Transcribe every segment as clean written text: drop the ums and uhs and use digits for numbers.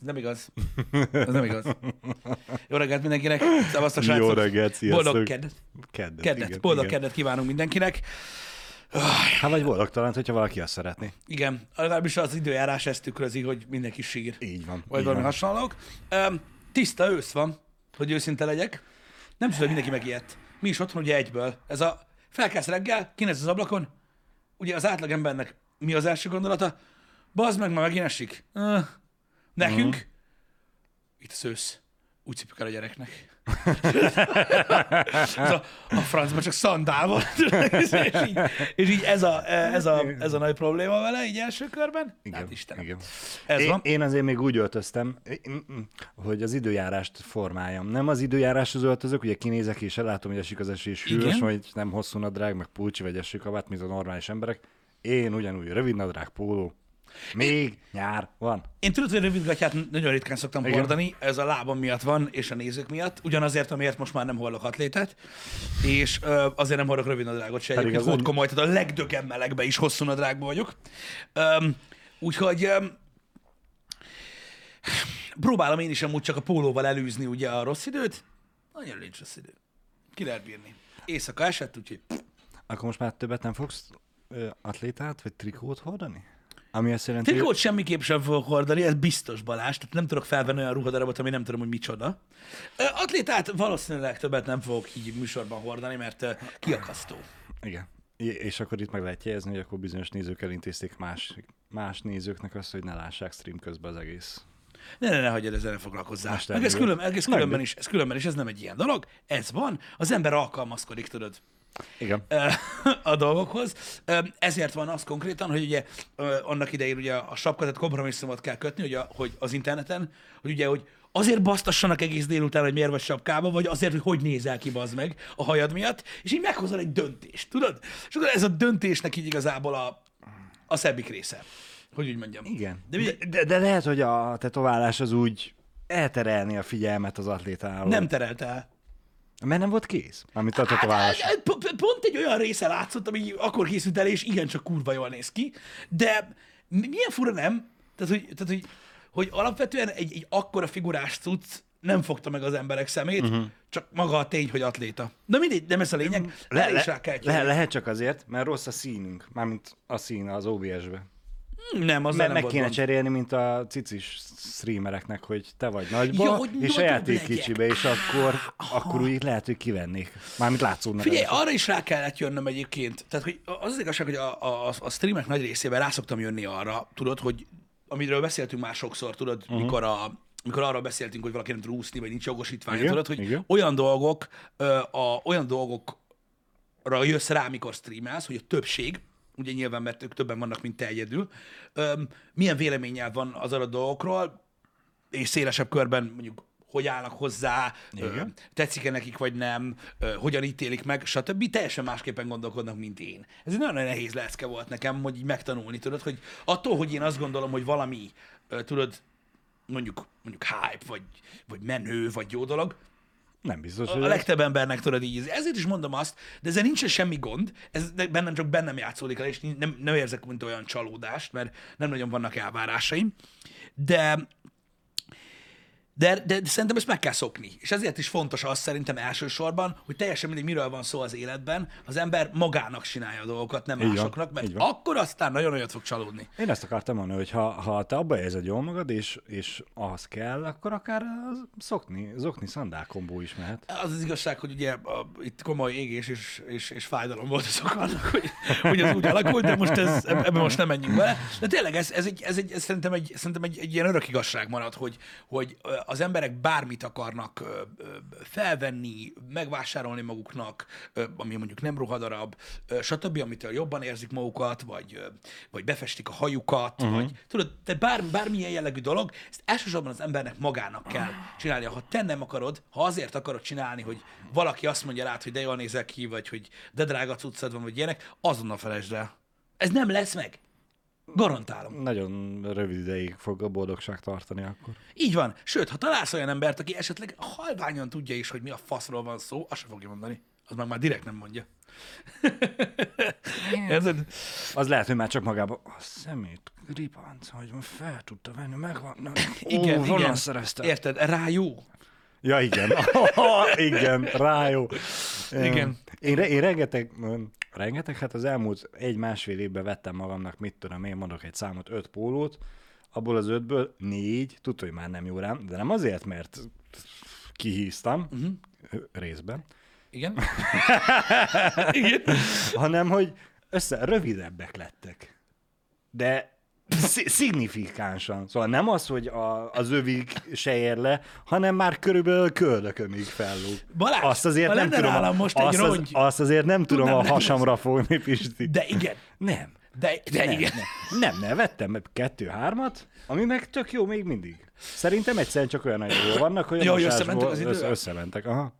Nem igaz. Ez nem igaz. Jó reggelt mindenkinek. Szevasztok, srácok. Jó reggelt, sziasztok. Boldog keddet. Boldog keddet kívánunk mindenkinek. Hát vagy boldog talán, hogyha valaki azt szeretné. Igen. Legalábbis az időjárás ezt tükrözi, hogy mindenki sír. Így van. Vagy valami hasonlók. Tiszta ősz van, hogy őszinte legyek. Nem tudom, hogy mindenki megijedt. Mi is otthon ugye egyből. Ez a felkelsz reggel, kinéz az ablakon. Ugye az átlagembernek mi az első gondolata? Bazd meg, ma megint esik. Nekünk itt az ősz. Úgy szipjük el a gyereknek. A francban csak szandál volt. és így ez a nagy probléma vele, így első körben. Igen, hát Istenem. Igen. Ez van. Én azért még úgy öltöztem, hogy az időjárást formáljam. Nem az időjáráshoz öltözök, ugye kinézek és ellátom, hogy esik az esés hűvös, vagy nem hosszú nadrág, meg pulcsi, vagy esőkabát, mint a normális emberek. Én ugyanúgy rövid nadrág, póló. Még nyár van. Én tudod, hogy rövidgatját nagyon ritkán szoktam hordani, ez a lábam miatt van, és a nézők miatt, ugyanazért, amiért most már nem hordok atlétát, és azért nem hordok rövidnadrágot se egyébként, hódkomoly, tehát a legdögebb melegben is hosszú nadrágban vagyok. Úgyhogy próbálom én is amúgy csak a pólóval elűzni ugye a rossz időt, nagyon nincs rossz idő. Ki lehet bírni. Éjszaka esett, úgyhogy... Akkor most már többet nem fogsz atlétát vagy trikót hordani? Trikót semmiképp sem fogok hordani, ez biztos, Balázs, tehát nem tudok felvenni olyan ruhadarabot, ami nem tudom, hogy micsoda. Atlétát valószínűleg többet nem fogok így műsorban hordani, mert kiakasztó. Igen. És akkor itt meg lehet jegyezni, hogy akkor bizonyos nézők elintézték más nézőknek azt, hogy ne lássák stream közben az egész. Ne hagyjad, ezzel ne foglalkozzál. Meg ez különben is, ez nem egy ilyen dolog, ez van, az ember alkalmazkodik, tudod. Igen. A dolgokhoz. Ezért van az konkrétan, hogy ugye annak idején ugye a sapka, tehát kompromisszumot kell kötni, ugye, hogy az interneten, hogy ugye, hogy azért basztassanak egész délután, hogy miért vagy sapkába, vagy azért, hogy nézel ki, bazd meg a hajad miatt, és így meghozol egy döntést, tudod? És akkor ez a döntésnek így igazából a szebbik része, hogy úgy mondjam. Igen. De lehet, hogy a tetoválás az úgy elterelni a figyelmet az atlétáról. Nem terelt el. Mert nem volt kész, amit a tetoválás. Pont egy olyan része látszott, ami akkor készült el, és igencsak kurva jól néz ki, de milyen fura nem? Tehát, hogy alapvetően egy akkora figurás cucc nem fogta meg az emberek szemét, csak maga a tény, hogy atléta. De mindegy, nem ez a lényeg. Lehet csak azért, mert rossz a színünk, mármint a szín az OBS-be. Nem, az nem meg kéne gond. Cserélni, mint a cicis streamereknek, hogy te vagy nagyba, ja, és a játék kicsibe, és akkor úgy lehet, hogy kivennék. Mármint látszódnak. Figyelj, arra is rá kellett jönnöm egyébként. Tehát, hogy az igazság, hogy a streamek nagy részében rá szoktam jönni arra, tudod, hogy amiről beszéltünk már sokszor, tudod, mikor arról beszéltünk, hogy valaki nem tud úszni, vagy nincs jogosítványa, tudod, hogy olyan dolgokra jössz rá, mikor streamelsz, hogy a többség, ugye nyilván, mert ők többen vannak, mint te egyedül. Milyen véleménnyel van az adott dolgokról, és szélesebb körben mondjuk, hogy állnak hozzá, tetszik-e nekik, vagy nem, hogyan ítélik meg, stb. Teljesen másképpen gondolkodnak, mint én. Ez egy nagyon nehéz lecke volt nekem, hogy így megtanulni, tudod, hogy attól, hogy én azt gondolom, hogy valami, tudod, mondjuk hype, vagy menő, vagy jó dolog, nem biztos, a legtöbb embernek tudod így. Ezért is mondom azt, de ezzel nincsen semmi gond, ez bennem játszódik el, és nem érzek mint olyan csalódást, mert nem nagyon vannak elvárásaim. De szerintem ezt meg kell szokni. És ezért is fontos az szerintem elsősorban, hogy teljesen mindegy, miről van szó az életben, az ember magának csinálja a dolgokat, nem másoknak, mert akkor aztán nagyon olyat fog csalódni. Én ezt akartam mondani, hogy ha te abba érzed jól magad, és ahhoz kell, akkor akár zokni szandál kombó is mehet. Az igazság, hogy ugye itt komoly égés és fájdalom volt azok annak, hogy az úgy alakult, de most ebben most nem menjünk bele. De tényleg ez szerintem egy ilyen örök igazság marad, hogy az emberek bármit akarnak felvenni, megvásárolni maguknak, ami mondjuk nem ruhadarab, stb., amitől jobban érzik magukat, vagy befestik a hajukat, vagy tudod, de bármilyen jellegű dolog, ezt elsősorban az embernek magának kell csinálni. Ha te nem akarod, ha azért akarod csinálni, hogy valaki azt mondja rád, hogy de jól nézel ki, vagy hogy de drága cuccad van, vagy ilyenek, azonnal felejtsd el. Ez nem lesz meg. Garantálom. Nagyon rövid ideig fog a boldogság tartani akkor. Így van. Sőt, ha találsz olyan embert, aki esetleg halványan tudja is, hogy mi a faszról van szó, azt sem fogja mondani. Az már direkt nem mondja. Az lehet, hogy már csak magába a szemét ribanc, hogy fel tudta venni, megvan. Na, igen, honnan szereztem? Érted, rá jó. Ja, igen. Igen, rá jó. Igen. Én rengeteg, hát az elmúlt egy-másfél évben vettem magamnak, mit tudom én, mondok egy számot, 5 pólót, abból az 5-ből 4, tudod, hogy már nem jó rám, de nem azért, mert kihíztam, részben. Igen. Igen. Hanem, hogy rövidebbek lettek. De szignifikánsan. Szóval nem az, hogy az övig se ér le, hanem már körülbelül köldökömig fellúg. Balázs, azt azért nem tudom, azt azért nem tudom a hasamra fogni, Pisti. De igen. Nem. De nem, igen. Nem, vettem meg 2-3-at, ami meg tök jó még mindig. Szerintem egyszerűen csak olyan nagyról vannak, hogy a mosásból összementek. Aha.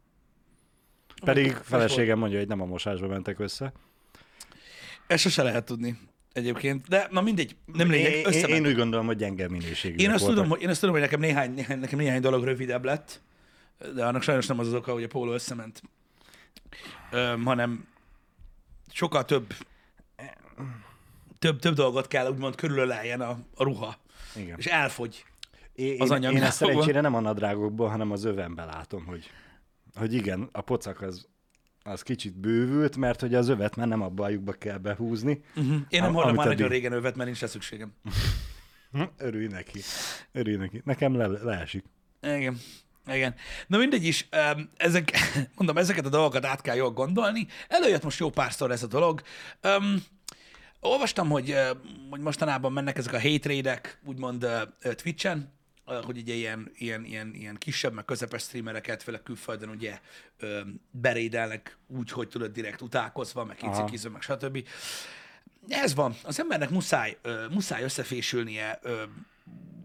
Pedig feleségem mondja, hogy nem a mosásba mentek össze. Ezt sose lehet tudni egyébként, de na mindegy, nem lényeg, összementek. Én úgy gondolom, hogy gyenge minőségűek voltak. Én azt tudom, hogy nekem néhány dolog rövidebb lett, de annak sajnos nem az az oka, hogy a póló összement, hanem sokkal több dolgot kell úgymond körülöleljen a ruha, igen. És elfogy az anyag. Én ezt szerencsére nem a nadrágokból, hanem az övemben látom, hogy igen, a pocak az kicsit bővült, mert hogy az övet már nem abba a lyukba kell behúzni. Uh-huh. Én nem hordom már nagyon régen övet, mert nincs rá szükségem. Örülj neki. Nekem leesik. Igen. Na mindegy is, ezeket a dolgokat át kell jól gondolni. Előjött most jó párszor ez a dolog. Olvastam, hogy mostanában mennek ezek a hétrédek, úgymond Twitch-en, hogy ugye ilyen kisebb, meg közepes streamereket, főleg külföldön ugye berédelnek úgy, hogy tudod direkt utálkozva, meg kicikizve, meg stb. Ez van. Az embernek muszáj összefésülnie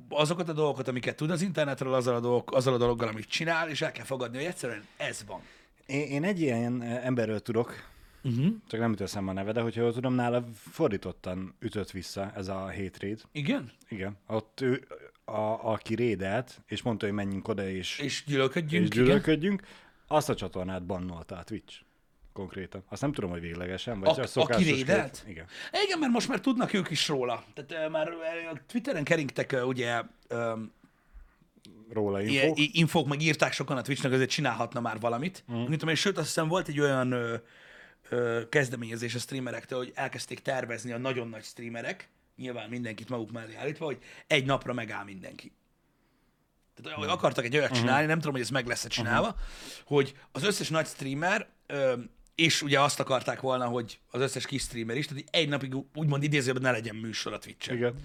azokat a dolgokat, amiket tud az internetről, azzal a dologgal, amit csinál, és el kell fogadni, hogy egyszerűen ez van. Én egy ilyen emberről tudok, csak nem ütőszem a neve, de hogyha jól tudom, nála fordítottan ütött vissza ez a hétréd. Igen. Ott ő, aki rédelt, és mondta, hogy menjünk oda, és gyűlölködjünk, azt a csatornát bannolta a Twitch konkrétan. Azt nem tudom, hogy véglegesen, vagy a szokásos. Aki rédelt? Igen, mert most már tudnak ők is róla. Tehát már Twitteren keringtek ugye róla infók, meg írták sokan a Twitchnek, azért csinálhatna már valamit. Sőt, azt hiszem volt egy olyan kezdeményezés a streamerektől, hogy elkezdték tervezni a nagyon nagy streamerek, nyilván mindenkit maguk mellé állítva, hogy egy napra megáll mindenki. Tehát akartak egy olyat csinálni, nem tudom, hogy ez meg lesz-e csinálva, hogy az összes nagy streamer, és ugye azt akarták volna, hogy az összes kis streamer is, tehát egy napig úgymond idézőben ne legyen műsor a Twitch-en. Igen.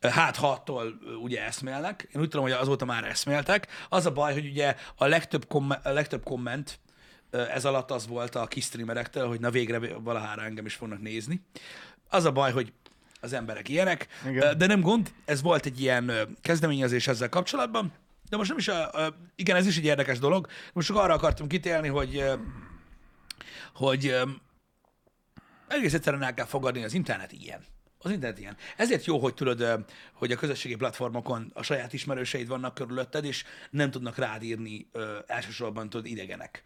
Hát ha attól ugye eszmélnek, én úgy tudom, hogy azóta már eszméltek. Az a baj, hogy ugye a legtöbb komment ez alatt az volt a kis streamerektől, hogy na végre valahára engem is fognak nézni. Az a baj, hogy az emberek ilyenek, igen. De nem gond, ez volt egy ilyen kezdeményezés ezzel kapcsolatban, de most nem is, igen, ez is egy érdekes dolog, most csak arra akartam kitérni, hogy egész egyszerűen el kell fogadni, az internet ilyen. Ezért jó, hogy tudod, hogy a közösségi platformokon a saját ismerőseid vannak körülötted, és nem tudnak rád írni elsősorban idegenek.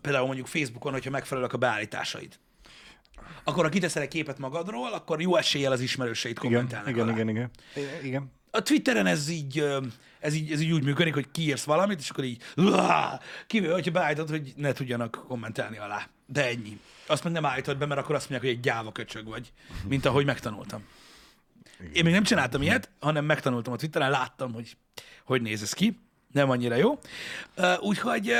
Például mondjuk Facebookon, hogyha megfelelnek a beállításaid. Akkor ha kiteszel egy képet magadról, akkor jó eséllyel az ismerőseid kommentálnak. Igen. A Twitteren ez így úgy működik, hogy kiírsz valamit, és akkor így kívül, hogyha beállítod, hogy ne tudjanak kommentálni alá. De ennyi. Azt meg nem állítod be, mert akkor azt mondják, hogy egy gyáva köcsög vagy, mint ahogy megtanultam. Igen. Én még nem csináltam ilyet, hanem megtanultam a Twitteren, láttam, hogy néz ez ki. Nem annyira jó. Úgyhogy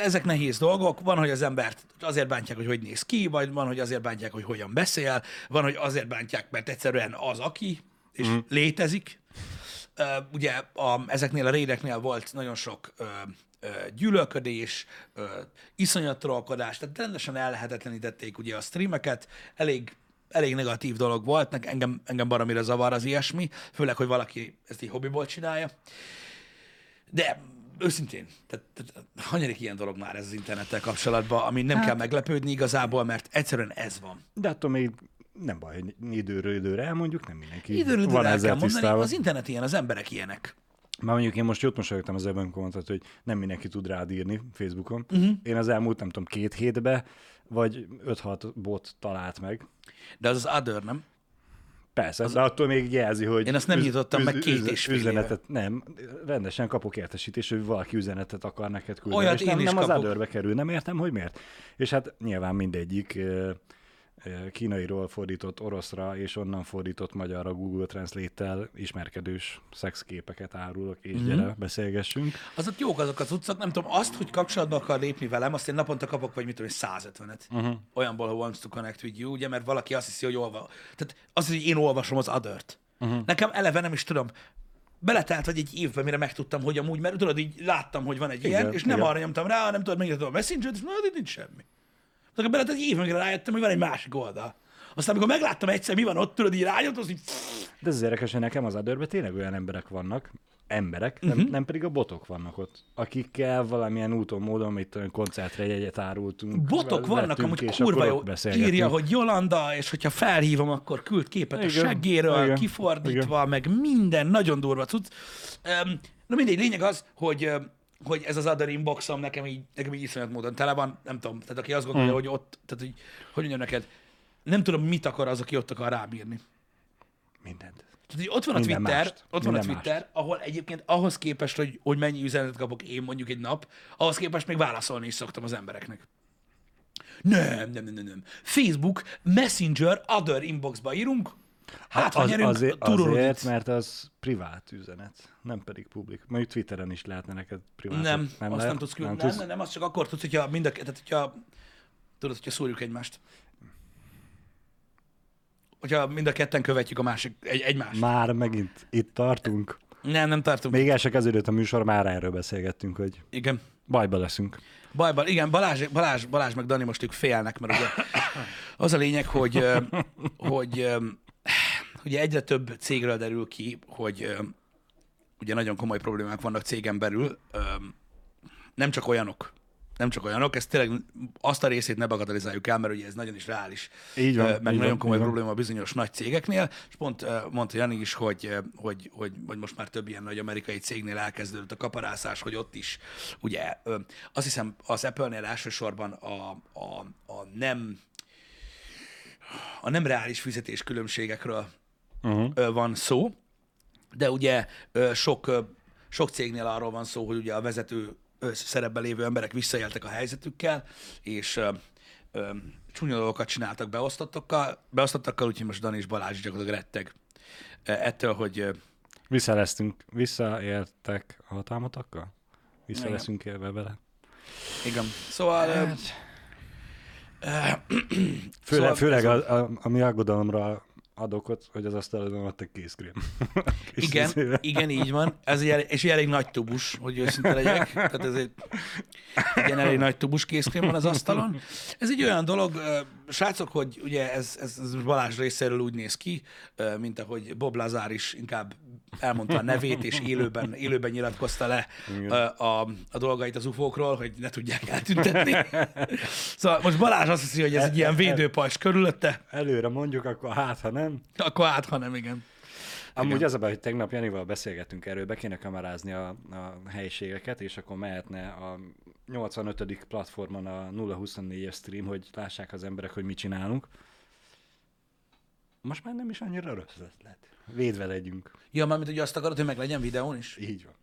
ezek nehéz dolgok. Van, hogy az embert azért bántják, hogy néz ki, vagy van, hogy azért bántják, hogy hogyan beszél, van, hogy azért bántják, mert egyszerűen az, aki, és létezik. Ugye ezeknél a rédeknél volt nagyon sok gyűlölködés, iszonyat trollkodás, tehát rendesen ellehetetlenítették ugye a streameket, elég negatív dolog volt, engem baromira zavar az ilyesmi, főleg, hogy valaki ezt így hobbiból csinálja. De őszintén, tehát hanyadik ilyen dolog már ez az internettel kapcsolatban, ami nem kell meglepődni igazából, mert egyszerűen ez van. De attól még nem baj, hogy időről időre elmondjuk, nem mindenki van ezzel tisztában. Az internet ilyen, az emberek ilyenek. Már mondjuk én most jót mosolyogtam az ebben kommentet, hogy nem mindenki tud rád írni Facebookon. Uh-huh. Én az elmúlt, nem tudom, 2 hétben, vagy 5-6 bot talált meg. De az az other, nem? Persze, az... de attól még jelzi, hogy... Én azt nem nyitottam meg 2,5 éve. Nem, rendesen kapok értesítést, hogy valaki üzenetet akar neked küldeni. Olyat és én nem, nem az otherbe kerül, nem értem, hogy miért. És hát nyilván mindegyik... kínairól fordított oroszra, és onnan fordított magyarra Google Translate-tel ismerkedős szexképeket árulok, és gyere, beszélgessünk. Azok jók azok az utcak, nem tudom, azt, hogy kapcsolatba akar lépni velem, azt én naponta kapok, vagy mit tudom, 150-et. Uh-huh. Olyanból, ha wants to connect with you, ugye, mert valaki azt hiszi, hogy tehát az, hogy én olvasom az othert. Uh-huh. Nekem eleve nem is tudom, beletelt vagy egy évben, mire megtudtam, hogy amúgy, mert tudod, így láttam, hogy van egy igen, ilyen, és nem igen. Arra nyomtam rá, nem tudod, megnyitottam a Messenger-t, és mondod, itt nincs semmi. Akkor belett egy évemre rájöttem, hogy van egy másik oldal. Aztán, amikor megláttam egyszer, mi van ott, tudod, így rájöttem. De ez az érdekes, hogy nekem az adőrben tényleg olyan emberek vannak, uh-huh. nem pedig a botok vannak ott, akikkel valamilyen úton, módon, mit olyan koncertre jegyet árultunk. Botok vannak, amúgy kurva jó, írja, hogy Jolanda, és hogyha felhívom, akkor küld képet igen, a seggéről, igen, kifordítva, igen. Meg minden, nagyon durva cucc. Na mindegy, lényeg az, hogy ez az other inboxom nekem így iszonyat módon tele van, nem tudom, tehát aki azt gondolja, hogy ott, tehát hogy mondjam neked, nem tudom, mit akar az, aki ott akar rábírni. Mindent. Tehát, hogy ott van a minden Twitter, mást. Ott minden van a Twitter, mást. Ahol egyébként ahhoz képest, hogy mennyi üzenetet kapok én mondjuk egy nap, ahhoz képest még válaszolni is szoktam az embereknek. Nem. Facebook, Messenger, other inboxba írunk, hát, ha nyerünk, azért, mert az privát üzenet, nem pedig publik. Mondjuk Twitteren is lehetne neked privát. Nem azt nem tudsz küldni. Nem, azt csak akkor tudsz, hogyha hogyha szúrjuk egymást. Hogyha mind a ketten követjük a másik, egymást. Már megint itt tartunk. Nem tartunk. Még el se kezdődött a műsor, már erről beszélgettünk, hogy igen. Bajba leszünk. Bajban, igen, Balázs meg Dani most ők félnek, mert ugye az a lényeg, hogy ugye egyre több cégről derül ki, hogy ugye nagyon komoly problémák vannak cégen belül, nem csak olyanok, ez tényleg azt a részét ne bagatelizáljuk el, mert ugye ez nagyon is reális, így van, meg nagyon komoly probléma bizonyos nagy cégeknél, és pont mondta Jani is, hogy most már több ilyen nagy amerikai cégnél elkezdődött a kaparászás, hogy ott is, ugye azt hiszem az Apple-nél elsősorban a nem reális fizetés különbségekről van szó, de ugye sok cégnél arról van szó, hogy ugye a vezető szerepben lévő emberek visszaéltek a helyzetükkel, és csúnya dolgokat csináltak beosztottakkal, úgyhogy most Dani és Balázs gyakorlatilag retteg ettől, hogy... Visszaéltek a hatalmatokkal? Visszaleszünk élve vele? Igen. Szóval... Főleg a mi aggodalomra ad okot, hogy az asztalodon ott egy kézkrém. Igen, így van. Ez elég nagy tubus, hogy őszinte legyek. Tehát ez elég nagy tubus kézkrém van az asztalon. Ez egy olyan dolog, srácok, hogy ugye ez Balázs részéről úgy néz ki, mint ahogy Bob Lazar is inkább elmondta a nevét, és élőben nyilatkozta le a dolgait az ufókról, hogy ne tudják eltüntetni. Szóval most Balázs azt hiszi, hogy ez egy ilyen védőpajzs körülötte. Előre mondjuk, akkor hát, ha nem. Igen. Amúgy az a baj, hogy tegnap Janival beszélgettünk erről, be kéne kamerázni a helyiségeket, és akkor mehetne a 85. platformon a 024-es stream, hogy lássák az emberek, hogy mit csinálunk. Most már nem is annyira rossz ötlet. Védve legyünk. Ja, mármint, hogy azt akarod, hogy meg legyen videón is? Így van.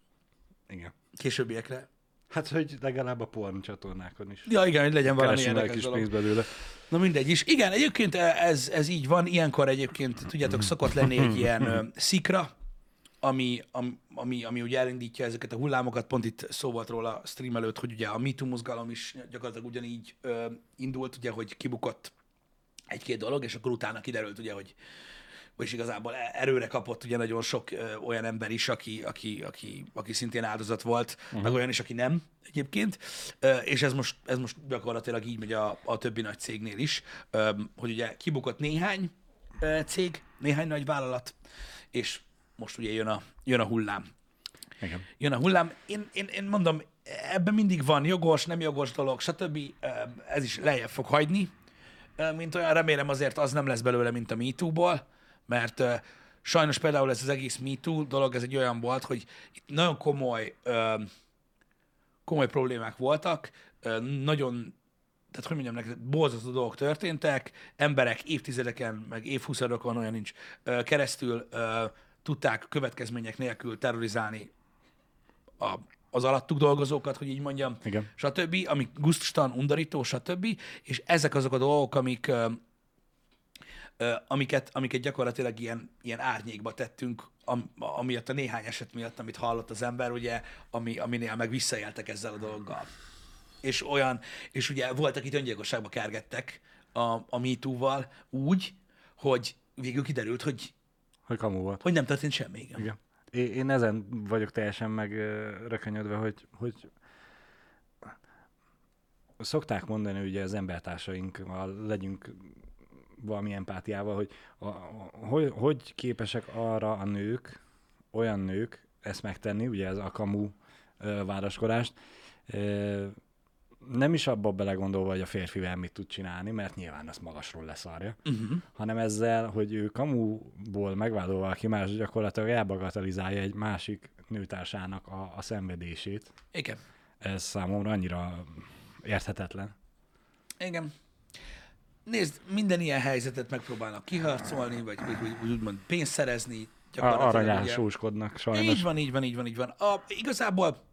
Igen. Későbbiekre? Hát, hogy legalább a porn csatornákon is. Ja, igen, hogy legyen valami érdekes dolog. Belőle. Na mindegy is. Igen, egyébként ez így van. Ilyenkor egyébként, tudjátok, szokott lenni egy ilyen szikra, ami ugye elindítja ezeket a hullámokat. Pont itt szó volt róla a stream előtt, hogy ugye a MeToo mozgalom is gyakorlatilag ugyanígy indult, ugye, hogy kibukott egy-két dolog, és akkor utána kiderült, ugye, hogy vagyis igazából erőre kapott ugye nagyon sok olyan ember is, aki szintén áldozat volt, meg olyan is, aki nem egyébként. És ez most gyakorlatilag így megy a többi nagy cégnél is, hogy ugye kibukott néhány cég, néhány nagy vállalat, és most ugye jön a hullám. Igen. Jön a hullám. Én mondom, ebben mindig van jogos, nem jogos dolog, stb. Ez is lejjebb fog hagyni, mint olyan. Remélem azért az nem lesz belőle, mint a MeToo-ból, mert Sajnos például ez az egész MeToo dolog, ez egy olyan volt, hogy itt nagyon komoly problémák voltak, nagyon, tehát hogy mondjam neked, borzasztó dolgok történtek, emberek évtizedeken, meg évhuszadokon, olyan nincs, keresztül tudták következmények nélkül terrorizálni az alattuk dolgozókat, hogy így mondjam, igen, stb., ami guztustalan, undorító, stb., és ezek azok a dolgok, amiket gyakorlatilag ilyen árnyékba tettünk, amiatt a néhány eset miatt, amit hallott az ember, ugye, aminél meg visszaéltek ezzel a dologgal. És ugye voltak itt öngyilkosságba kergettek a MeToo-val úgy, hogy végül kiderült, hogy kamu volt. Hogy nem történt semmi. Igen. Én ezen vagyok teljesen megrökönyödve, hogy szokták mondani ugye az embertársainkkal, legyünk valami empátiával, hogy hogy képesek arra a nők, olyan nők ezt megtenni, ugye ez a kamu vádaskodást, nem is abba belegondolva, hogy a férfivel mit tud csinálni, mert nyilván azt magasról leszarja, hanem ezzel, hogy ő kamuból megvádol valaki más, gyakorlatilag elbagatelizálja egy másik nőtársának a szenvedését. Igen. Ez számomra annyira érthetetlen. Igen. Nézd, minden ilyen helyzetet megpróbálnak kiharcolni, vagy úgymond pénzt szerezni. Arra nyásóskodnak sajnos. Így van. Igazából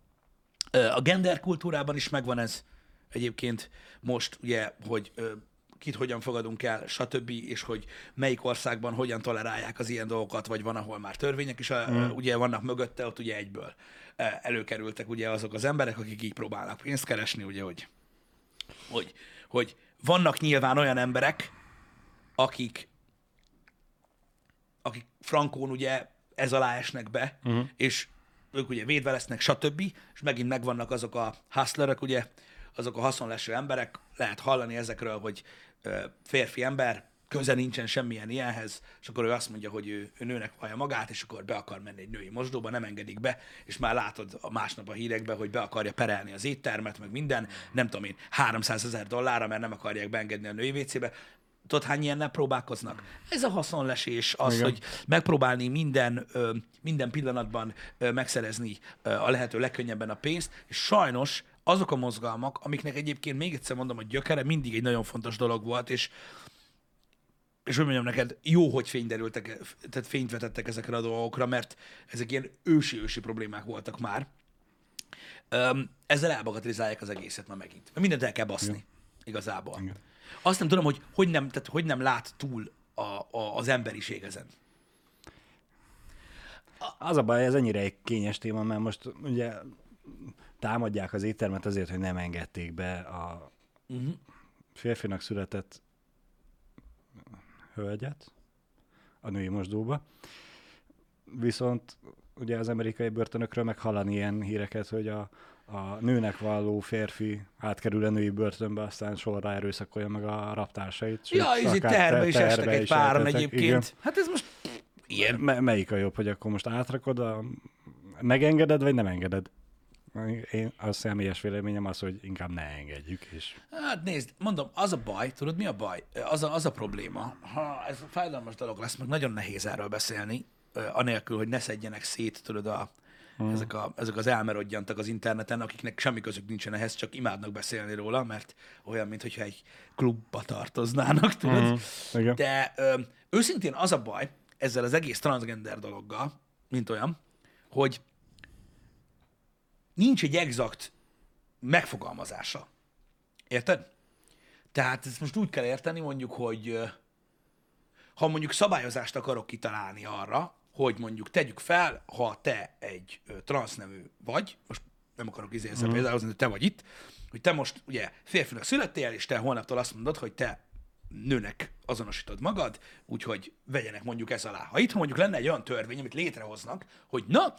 a gender kultúrában is megvan ez egyébként most, ugye, hogy kit hogyan fogadunk el, stb., és hogy melyik országban hogyan tolerálják az ilyen dolgokat, vagy van, ahol már törvények is ugye vannak mögötte, ott ugye egyből előkerültek ugye azok az emberek, akik így próbálnak pénzt keresni, ugye, hogy vannak nyilván olyan emberek, akik frankón ugye ez alá esnek be, és ők ugye védve lesznek, stb., és megint megvannak azok a hustlerek, ugye, azok a haszonleső emberek, lehet hallani ezekről, hogy férfi ember, köze nincsen semmilyen ilyenhez, és akkor ő azt mondja, hogy ő nőnek vallja magát, és akkor be akar menni egy női mosdóba, nem engedik be, és már látod a másnap a hírekben, hogy be akarja perelni az éttermet, meg minden, nem tudom én, $300,000, mert nem akarják beengedni a női vécébe. Tudod, hány ilyennel próbálkoznak? Ez a haszonlesés, az, igen, hogy megpróbálni minden pillanatban megszerezni a lehető legkönnyebben a pénzt, és sajnos azok a mozgalmak, amiknek egyébként még egyszer mondom, hogy gyökere mindig egy nagyon fontos dolog volt, és úgy mondjam neked, jó, hogy fényt vetettek ezekre a dolgokra, mert ezek ilyen ősi-ősi problémák voltak már. Ezzel elbagatelizálják az egészet már megint. Mindent el kell baszni, igen, igazából. Igen. Azt nem tudom, hogy nem lát túl az emberiség ezen. Az a baj, ez ennyire egy kényes téma, mert most ugye támadják az éttermet azért, hogy nem engedték be a férfinak született hölgyet a női mosdóba. Viszont ugye az amerikai börtönökről meg hallani ilyen híreket, hogy a nőnek valló férfi átkerül a női börtönbe, aztán sorra erőszakolja meg a raptársait. Ja, így teherbe is estek egy páran egyébként. Igen. Hát ez most ilyen. Melyik a jobb, hogy akkor most átrakod, megengeded, vagy nem engeded? Én a személyes véleményem az, hogy inkább ne engedjük. És... Hát nézd, mondom, az a baj, tudod mi a baj? Az a probléma. Ha ez fájdalmas dolog lesz, meg nagyon nehéz erről beszélni, anélkül, hogy ne szedjenek szét, tudod, ezek az elmerodjantak az interneten, akiknek semmi közük nincsen ehhez, csak imádnak beszélni róla, mert olyan, mintha egy klubba tartoznának, tudod. De őszintén az a baj ezzel az egész transgender dologgal, mint olyan, hogy nincs egy exakt megfogalmazása. Érted? Tehát ezt most úgy kell érteni, mondjuk, hogy ha mondjuk szabályozást akarok kitalálni arra, hogy mondjuk tegyük fel, ha te egy transznemű vagy, most nem akarok ezzel például, hogy te vagy itt, hogy te most ugye férfinak születtél, és te holnaptól azt mondod, hogy te nőnek azonosítod magad, úgyhogy vegyenek mondjuk ez alá. Ha itt mondjuk lenne egy olyan törvény, amit létrehoznak, hogy na,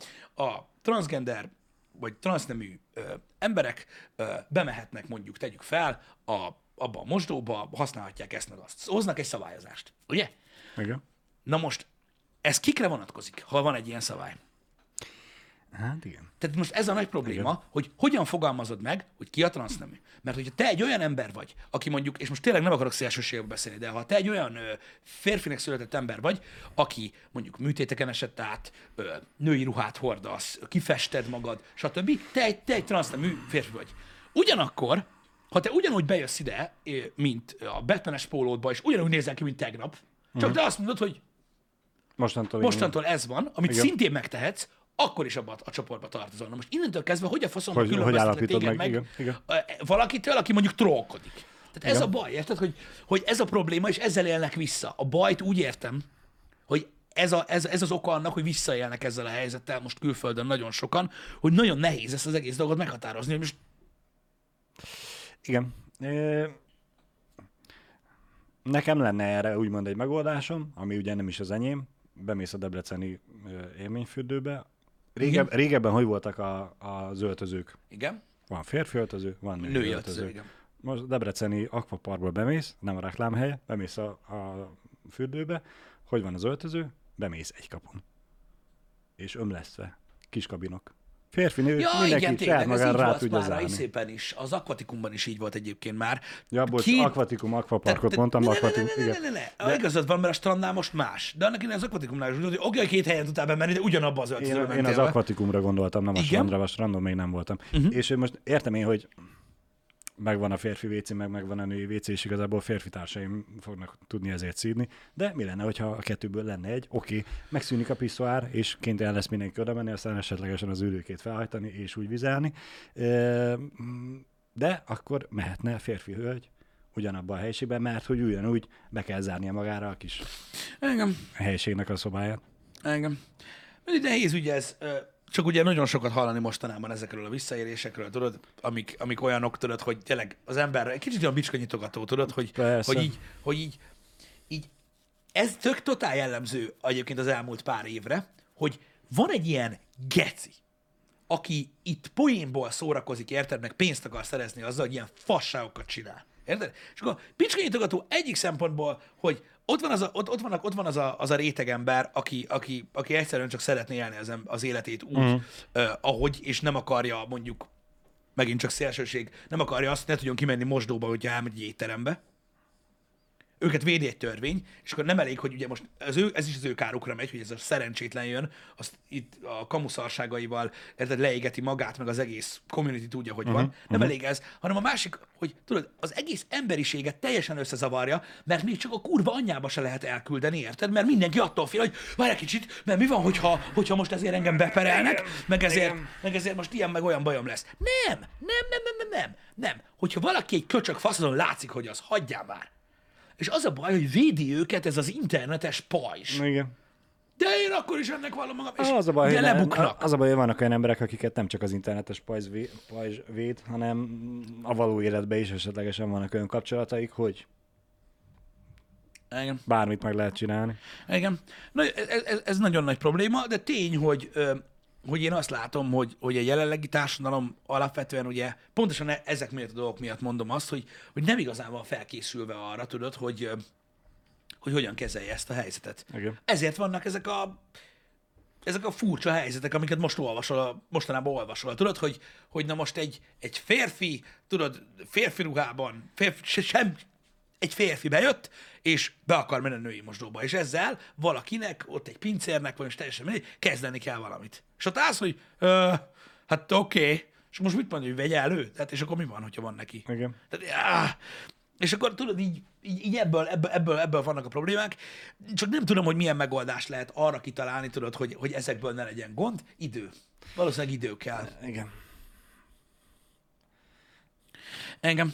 a transgender vagy transznemű emberek bemehetnek mondjuk, tegyük fel, abba a mosdóba, használhatják ezt meg azt. Hoznak egy szabályozást, ugye? Igen. Na most, ez kikre vonatkozik, ha van egy ilyen szabály? Hát igen. Tehát most ez a nagy probléma, igen, hogy hogyan fogalmazod meg, hogy ki a transznemű. Mert hogyha te egy olyan ember vagy, aki mondjuk, és most tényleg nem akarok szélsőségekbe beszélni, de ha te egy olyan férfinek született ember vagy, aki mondjuk műtéteken esett át, női ruhát hordasz, kifested magad, stb., te egy transznemű férfi vagy. Ugyanakkor, ha te ugyanúgy bejössz ide, mint a Batman-es pólódba, és ugyanúgy nézel ki, mint tegnap, csak te azt mondod, hogy mostantól ez van, amit igen, szintén megtehetsz, akkor is abban a csoportba tartozol. Na most innentől kezdve, hogy a faszomba különböztetlek téged meg igen. valakitől, aki mondjuk trollkodik. Tehát igen, ez a baj, érted? Hogy ez a probléma, és ezzel élnek vissza. A bajt úgy értem, hogy ez az oka annak, hogy visszaélnek ezzel a helyzettel most külföldön nagyon sokan, hogy nagyon nehéz ezt az egész dolgot meghatározni. Most... Igen. Nekem lenne erre úgymond egy megoldásom, ami ugye nem is az enyém. Bemész a debreceni élményfürdőbe. Régebben hogy voltak az öltözők? Igen. Van férfi öltöző, van női öltöző. Igen. Most debreceni akvaparkból bemész, nem a reklámhely, bemész a fürdőbe, hogy van az öltöző, bemész egy kapun. És ömlesztve, kis kabinok. Férfi, nő, ja, mindenki saját magán rá tudja zárni. Szépen is. Az akvatikumban is így volt egyébként már. Ja, bocs, akvaparkot mondtam, akvatikum. Ne. Igazad van, mert a strandnál most más. De annak innen az akvatikumnál is úgy volt, hogy oké, két helyen tudtál bemenni, de ugyanabba az öltözőbe mentél. Én az akvatikumra gondoltam, nem a strandra, a strandon még nem voltam. És most értem én, hogy megvan a férfi WC, meg megvan a női WC, és igazából férfi társaim fognak tudni ezért szídni, de mi lenne, hogyha a kettőből lenne egy, oké, megszűnik a piszoár, és kénytelen lesz mindenki oda menni, aztán esetlegesen az ülőkét felhajtani, és úgy vizelni, de akkor mehetne férfi hölgy ugyanabban a helyiségben, mert hogy ugyanúgy be kell zárnia magára a kis helyiségnek a szobáját. Engem. Nehéz ugye ez... Csak ugye nagyon sokat hallani mostanában ezekről a visszaélésekről, tudod, amik olyanok, tudod, hogy tényleg az ember egy kicsit olyan bicskanyitogató, tudod, hogy így ez tök totál jellemző egyébként az elmúlt pár évre, hogy van egy ilyen geci, aki itt poénból szórakozik, érted, meg pénzt akar szerezni azzal, hogy ilyen fasságokat csinál. Érted? És akkor bicskanyitogató egyik szempontból, hogy Ott van az a réteg ember, aki egyszerűen csak szeretné élni az életét úgy, ahogy, és nem akarja, mondjuk, megint csak szélsőség, nem akarja azt, hogy ne tudjon kimenni mosdóba, hogyha elmegy étterembe. Őket védi egy törvény, és akkor nem elég, hogy ugye most ez is az ő kárukra megy, hogy ez a szerencsétlen jön, azt itt a kamuszarságaival leégeti magát, meg az egész community tudja, hogy van. Nem elég ez, hanem a másik, hogy tudod, az egész emberiséget teljesen összezavarja, mert még csak a kurva anyjába se lehet elküldeni, érted? Mert mindenki attól fél, hogy várj egy kicsit, mert mi van, hogyha most ezért engem beperelnek, meg ezért most ilyen, meg olyan bajom lesz. Nem. Hogyha valaki egy köcsög faszon látszik, hogy az, hagyjál már. És az a baj, hogy védi őket ez az internetes pajzs. Igen. De én akkor is ennek vallom magam, és az a baj, lebuknak. Az a baj, hogy vannak olyan emberek, akiket nem csak az internetes pajzs véd, hanem a való életben is esetlegesen vannak olyan kapcsolataik, hogy igen, bármit meg lehet csinálni. Igen. Na, ez nagyon nagy probléma, de tény, hogy én azt látom, hogy a jelenlegi társadalom alapvetően ugye, pontosan ezek miatt a dolgok miatt mondom azt, hogy nem igazán van felkészülve arra, tudod, hogy hogyan kezelje ezt a helyzetet. Igen. Ezért vannak ezek a furcsa helyzetek, amiket most mostanában olvasol, tudod, hogy na most egy férfi, tudod, férfi ruhában, egy férfi bejött, és be akar menni a női mosdóba, és ezzel valakinek, ott egy pincérnek, vagy most teljesen mindegy, kezdeni kell valamit. És ott állsz, hogy hát oké, és most mit mondja, hogy vegye elő? Hát, és akkor mi van, hogyha van neki? Igen. Tehát, és akkor tudod, így ebből vannak a problémák, csak nem tudom, hogy milyen megoldást lehet arra kitalálni, tudod, hogy ezekből ne legyen gond. Idő. Valószínűleg idő kell. Igen. Engem.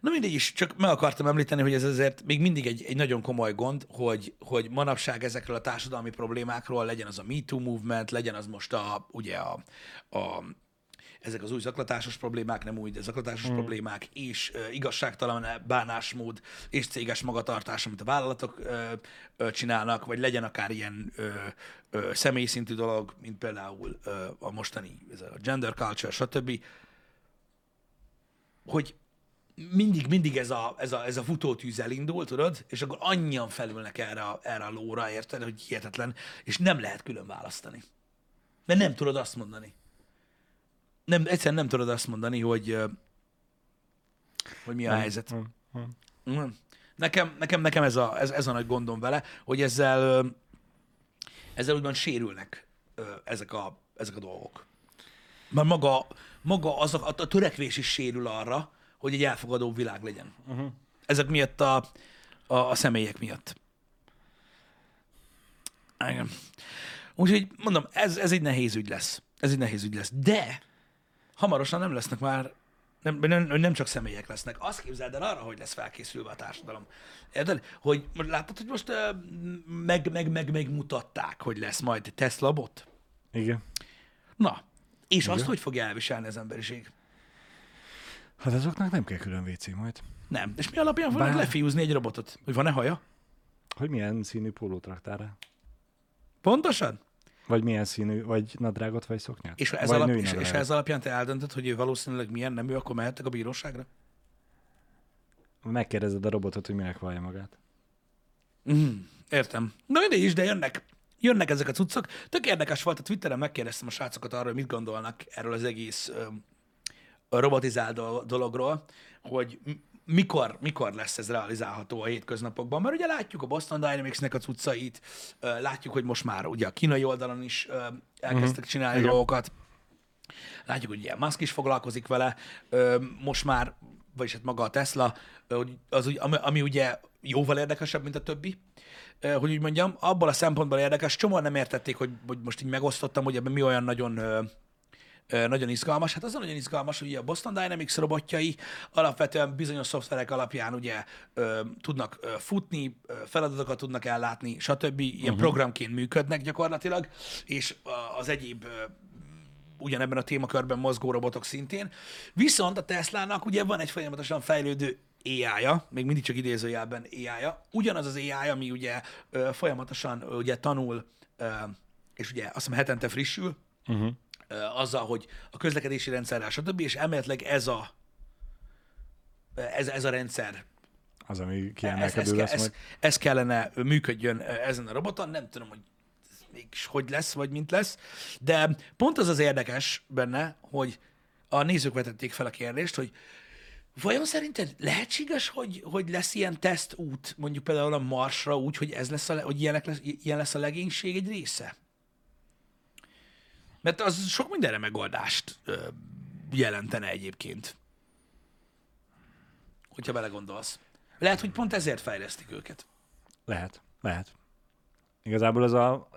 Na mindegy is, csak meg akartam említeni, hogy ez azért még mindig egy nagyon komoly gond, hogy manapság ezekről a társadalmi problémákról, legyen az a Me Too movement, legyen az most ezek az új zaklatásos problémák, nem új, de zaklatásos problémák, és igazságtalan bánásmód, és céges magatartás, amit a vállalatok csinálnak, vagy legyen akár ilyen személyszintű dolog, mint például a mostani ez a gender culture, stb., hogy mindig ez a futótűz elindul, tudod, és akkor annyian felülnek erre a lóra, érted, hogy hihetetlen, és nem lehet külön választani. Mert nem tudod azt mondani. Nem, egyszerűen nem tudod azt mondani, hogy mi a helyzet. Nekem ez a nagy gondom vele, hogy ezzel úgymond sérülnek ezek a dolgok. Mert maga az a törekvés is sérül arra, hogy egy elfogadó világ legyen. Uh-huh. Ezek miatt a személyek miatt. Igen. Úgyhogy mondom, ez egy nehéz ügy lesz. De hamarosan nem lesznek már, nem csak személyek lesznek. Azt képzeld el arra, hogy lesz felkészülve a társadalom. Érted? Hogy látod, hogy most megmutatták, hogy lesz majd Tesla bot? Igen. Na, és igen, azt hogy fogja elviselni az emberiség? Hát azoknak nem kell külön WC majd. Nem. És mi alapján fognak lefiúzni egy robotot? Hogy van-e haja? Hogy milyen színű pólót raktál rá? Pontosan? Vagy milyen színű, vagy nadrágot, vagy szoknyát? És ha ez alapján te eldöntöd, hogy ő valószínűleg milyen nemű, akkor mehettek a bíróságra? Megkérdezed a robotot, hogy minek vallja magát. Értem. Na mindig is, de jönnek ezek a cuccok. Tök érdekes volt, a Twitteren megkérdeztem a srácokat arról, hogy mit gondolnak erről az egész robotizált dologról, hogy mikor lesz ez realizálható a hétköznapokban? Mert ugye látjuk a Boston Dynamics-nek a cuccait, látjuk, hogy most már ugye a kínai oldalon is elkezdtek csinálni dolgokat. Látjuk, hogy ugye Musk is foglalkozik vele, most már, vagyis hát maga a Tesla, az, ami ugye jóval érdekesebb, mint a többi, hogy úgy mondjam, abból a szempontból érdekes, csomóan nem értették, hogy most így megosztottam, hogy ebben mi olyan nagyon izgalmas. Hát az nagyon izgalmas, hogy a Boston Dynamics robotjai alapvetően bizonyos szoftverek alapján ugye tudnak futni, feladatokat tudnak ellátni, stb. Ilyen programként működnek gyakorlatilag, és az egyéb ugyanebben a témakörben mozgó robotok szintén. Viszont a Teslának ugye van egy folyamatosan fejlődő AI-ja, még mindig csak idézőjelben AI-ja, ugyanaz az AI, ami ugye folyamatosan ugye tanul, és ugye azt hiszem hetente frissül, azzal, hogy a közlekedési rendszerrel, stb. És elméletileg ez a rendszer. Az, ami kiemelkedő lesz majd. Ez kellene működjön ezen a roboton. Nem tudom, hogy mégis hogy lesz, vagy mint lesz. De pont az érdekes benne, hogy a nézők vetették fel a kérdést, hogy vajon szerinted lehetséges, hogy lesz ilyen tesztút, mondjuk például a Marsra úgy, hogy ilyen lesz a legénység egy része? Mert az sok mindenre megoldást jelentene egyébként, hogyha belegondolsz. Lehet, hogy pont ezért fejlesztik őket. Lehet. Igazából ez a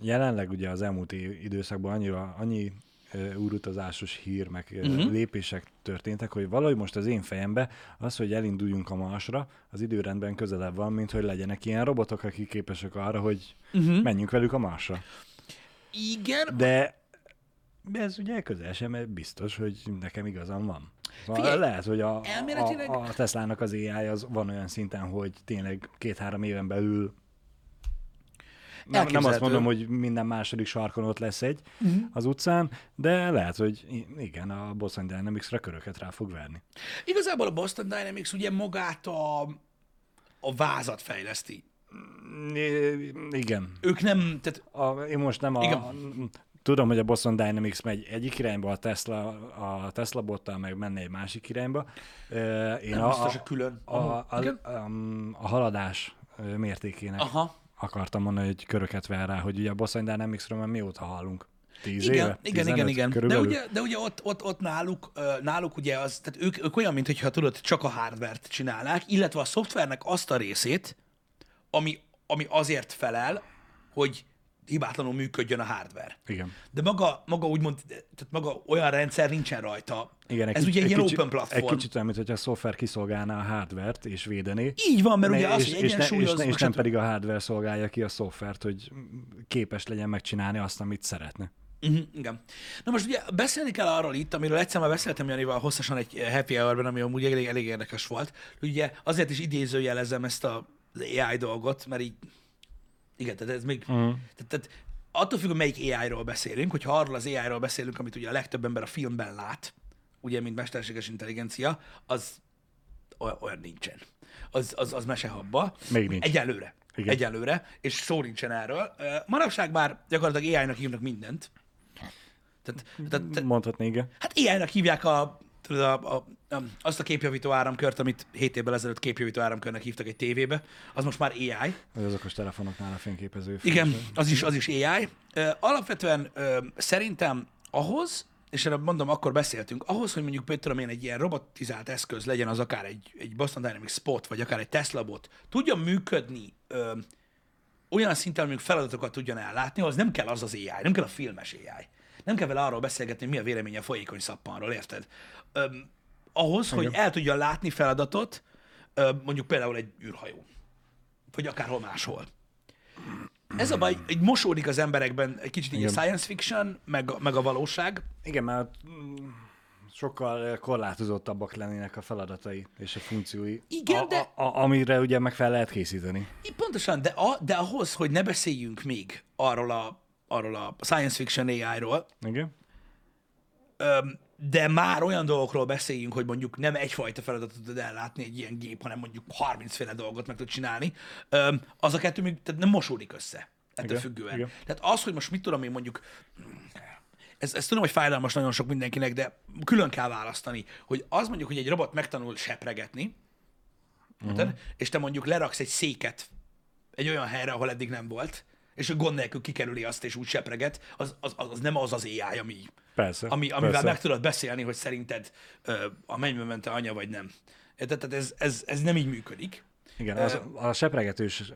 jelenleg ugye az elmúlt időszakban annyi űrutazásos hír, meg lépések történtek, hogy valahogy most az én fejembe az, hogy elinduljunk a Marsra, az időrendben közelebb van, mint hogy legyenek ilyen robotok, akik képesek arra, hogy menjünk velük a Marsra. Igen. De ez ugye közel sem, mert biztos, hogy nekem igazam van. Figyelj, lehet, hogy a Teslának az AI az van olyan szinten, hogy tényleg 2-3 éven belül nem azt mondom, hogy minden második sarkon ott lesz egy az utcán, de lehet, hogy igen, a Boston Dynamics-ra köröket rá fog verni. Igazából a Boston Dynamics ugye magát a vázat fejleszti. Igen. Ők nem... Tehát... Én most nem tudom, hogy a Boston Dynamics megy egyik irányba, a Tesla bottal meg menne egy másik irányba. Én nem biztos, hogy külön. A haladás mértékének akartam mondani, hogy köröket ver rá, hogy ugye a Boston Dynamicsről már mióta hallunk. 10 éve? Igen. De ugye ott náluk ugye az... Tehát ők olyan, mintha tudod, csak a hardware-t csinálnák, illetve a szoftvernek azt a részét, ami azért felel, hogy hibátlanul működjön a hardware. Igen. De maga úgymond, tehát maga olyan rendszer nincsen rajta. Igen, ez ugye egy ilyen open platform. Egy kicsit olyan, mintha a szoftver kiszolgálná a hardwert és védené. Így van, mert ugye az, hogy egyensúlyoznak. És nem pedig a hardware szolgálja ki a szoftvert, hogy képes legyen megcsinálni azt, amit szeretne. Igen. Na most ugye beszélni kell arról itt, amiről egyszer már beszéltem Janival hosszasan egy happy hour-ben, ami amúgy elég érdekes volt. Ugye azért is idézőjelezem ezt a AI dolgot, mert így, igen, tehát ez még, tehát attól függ, hogy melyik AI-ról beszélünk, hogyha arról az AI-ról beszélünk, amit ugye a legtöbb ember a filmben lát, ugye, mint mesterséges intelligencia, az olyan nincsen. Az mesehabba. Még nincs. Egyelőre, és szó nincsen erről. Manapság már gyakorlatilag AI-nak hívnak mindent, Mondhatni, igen. Hát ilyenek hívják azt a képjavító áramkört, amit 7 évvel ezelőtt képjavító áramkörnek hívtak egy tévébe, az most már AI. Az azok a telefonoknál a fényképező. Igen, az is AI. Alapvetően szerintem ahhoz, és erre mondom, akkor beszéltünk, ahhoz, hogy mondjuk például én egy ilyen robotizált eszköz legyen, az akár egy Boston Dynamics Spot, vagy akár egy Tesla bot, tudjon működni olyan szinten, amíg feladatokat tudjon ellátni, az nem kell az AI, nem kell a filmes AI. Nem kell vele arról beszélgetni, mi a véleménye a folyékony szappanról, érted? Ahhoz, hogy el tudja látni feladatot, mondjuk például egy űrhajó, vagy akárhol máshol. Ez a baj, így mosódik az emberekben egy kicsit így a science fiction, meg a valóság. Igen, mert sokkal korlátozottabbak lennének a feladatai és a funkciói, igen, de... amire ugye meg fel lehet készíteni. Pontosan, de ahhoz, hogy ne beszéljünk még arról a science fiction AI-ról, igen. De már olyan dolgokról beszéljünk, hogy mondjuk nem egyfajta feladatot tud ellátni egy ilyen gép, hanem mondjuk 30-féle dolgot meg tud csinálni, az a kettő még tehát nem mosódik össze ettől igen, függően. Igen. Tehát az, hogy most mit tudom én mondjuk, ezt tudom, hogy fájdalmas nagyon sok mindenkinek, de külön kell választani, hogy az mondjuk, hogy egy robot megtanul sepregetni, uh-huh. és te mondjuk leraksz egy széket egy olyan helyre, ahol eddig nem volt, és gond nélkül kikerüli azt, és úgy sepreget, az nem az az AI, amivel meg tudod beszélni, hogy szerinted a mennybe ment a anya, vagy nem. Tehát ez nem így működik. Igen, a sepregetős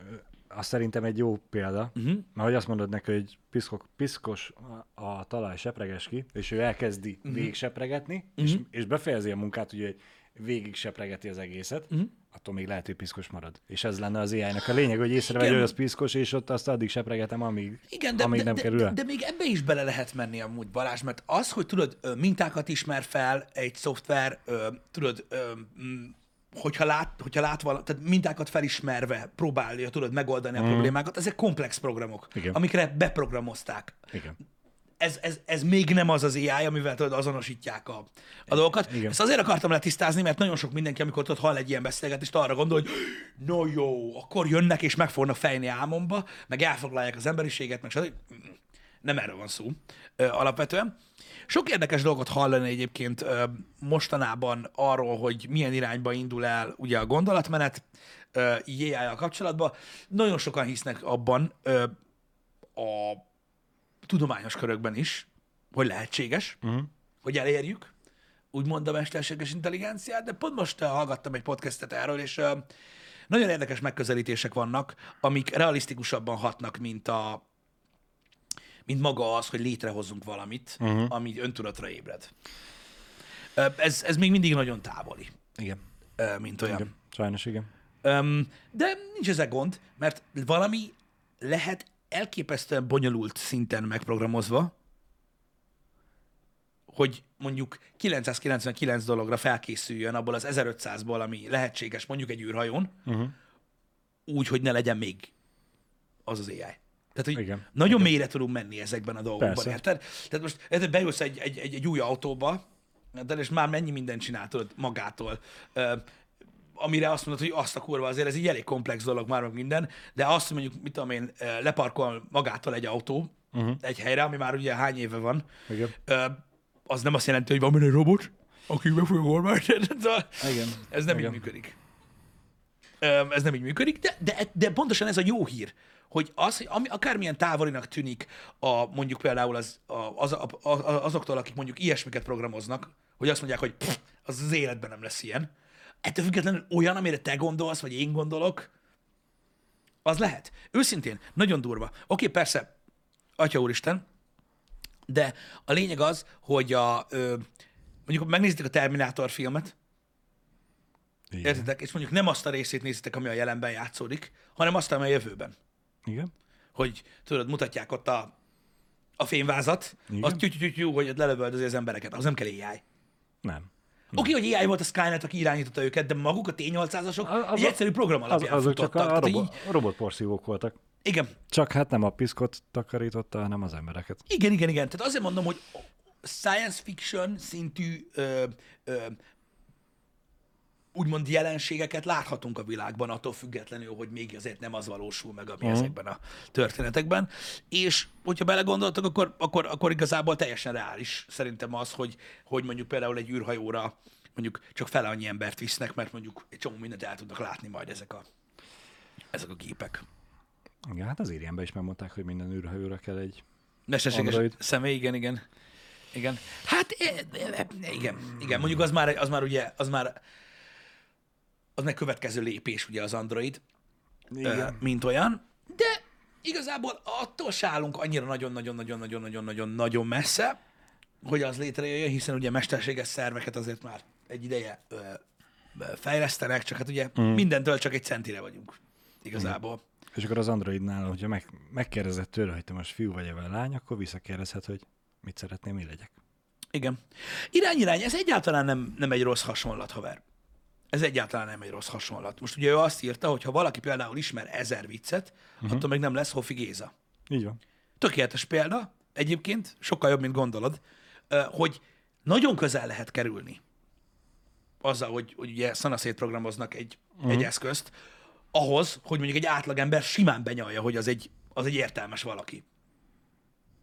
az szerintem egy jó példa, uh-huh. mert hogy azt mondod neki, hogy piszkos a talaj, sepreges ki, és ő elkezdi uh-huh. végig sepregetni, uh-huh. és befejezi a munkát, ugye végig sepregeti az egészet, uh-huh. attól még lehet, hogy piszkos marad. És ez lenne az AI-nak a lényeg, hogy észrevegye, hogy az piszkos, és ott azt addig sepregetem, amíg kerül el. De még ebbe is bele lehet menni amúgy, Balázs, mert az, hogy tudod, mintákat ismer fel egy szoftver, tudod, hogyha lát valami, tehát mintákat felismerve próbálja, tudod, megoldani a problémákat, ezek komplex programok, igen. amikre beprogramozták. Igen. Ez még nem az az AI, amivel tudod, azonosítják a dolgokat. Igen. Ezt azért akartam letisztázni, mert nagyon sok mindenki, amikor tudod, hall egy ilyen beszélgetést, arra gondol, hogy no jó, akkor jönnek és meg fognak fejni álmomba, meg elfoglalják az emberiséget, meg stb. Nem erről van szó alapvetően. Sok érdekes dolgot hallani egyébként mostanában arról, hogy milyen irányba indul el ugye a gondolatmenet AI-jal kapcsolatban. Nagyon sokan hisznek abban a tudományos körökben is, hogy lehetséges, uh-huh. hogy elérjük, úgymond a mesterséges intelligenciát, de pont most hallgattam egy podcastet erről, és nagyon érdekes megközelítések vannak, amik realisztikusabban hatnak, mint maga az, hogy létrehozzunk valamit, uh-huh. ami öntudatra ébred. Ez még mindig nagyon távoli. Igen. Mint olyan. Igen. Sajnos, igen. De nincs ezzel gond, mert valami lehet elképesztően bonyolult szinten megprogramozva, hogy mondjuk 999 dologra felkészüljön abból az 1500-ból, ami lehetséges mondjuk egy űrhajón, uh-huh. úgy, hogy ne legyen még az AI. Tehát, igen. Nagyon igen. mélyre tudunk menni ezekben a dolgokban. Érted? Tehát most bejussz egy új autóba, de és már mennyi mindent csinál tudod magától, amire azt mondod, hogy azt a kurva, azért ez így elég komplex dolog már meg minden, de azt mondjuk, mit tudom én, leparkol magától egy autó uh-huh. egy helyre, ami már ugye hány éve van, igen. az nem azt jelenti, hogy van benne egy robot, aki megfogja a hormányt, ez nem igen. így működik. Ez nem így működik, de pontosan ez a jó hír, hogy az, hogy akármilyen távolinak tűnik mondjuk például azoktól, akik mondjuk ilyesmiket programoznak, hogy azt mondják, hogy az az életben nem lesz ilyen, ettől függetlenül olyan, amire te gondolsz, vagy én gondolok, az lehet. Őszintén, nagyon durva. Oké, persze, Atya Úristen, de a lényeg az, hogy mondjuk megnézitek a Terminátor filmet, igen. értitek, és mondjuk nem azt a részét nézitek, ami a jelenben játszódik, hanem azt, ami a jövőben. Igen. Hogy tudod, mutatják ott a fémvázat, igen. az tyú, hogy lelövöldözi az embereket. Az nem kell AI. Nem. Oké, hogy AI volt a Skynet, aki irányította őket, de maguk a T-800-asok egy egyszerű program alapján azok futottak. Azok csak a robotporszívók voltak. Igen. Csak hát nem a piszkot takarította, hanem az embereket. Igen. Tehát azért mondom, hogy science fiction szintű úgymond jelenségeket láthatunk a világban, attól függetlenül, hogy még azért nem az valósul meg, ami ezekben a történetekben. És hogyha belegondoltak, akkor igazából teljesen reális szerintem az, hogy mondjuk például egy űrhajóra mondjuk csak fele annyi embert visznek, mert mondjuk egy csomó mindent el tudnak látni majd ezek a gépek. Igen, hát az Érienben is megmondták, hogy minden űrhajóra kell egy mesterséges személy, igen. Hát igen, mondjuk az már következő lépés ugye az Android, mint olyan, de igazából attól se állunk annyira nagyon-nagyon messze, hogy az létrejöjjön, hiszen ugye mesterséges szerveket azért már egy ideje fejlesztenek, csak hát ugye mindentől csak egy centire vagyunk igazából. És akkor az Androidnál, hogyha megkérdezett tőle, hogy te most fiú vagy vagy lány, akkor visszakérdezhet, hogy mit szeretném, én legyek. Igen. Irány, ez egyáltalán nem egy rossz hasonlat, haver. Ez egyáltalán nem egy rossz hasonlat. Most ugye ő azt írta, hogy ha valaki például ismer 1000 viccet, attól még nem lesz Hofi Géza. Így van. Tökéletes példa, egyébként sokkal jobb, mint gondolod, hogy nagyon közel lehet kerülni azzal, hogy ugye szanaszét programoznak egy eszközt, ahhoz, hogy mondjuk egy átlagember simán benyalja, hogy az egy értelmes valaki.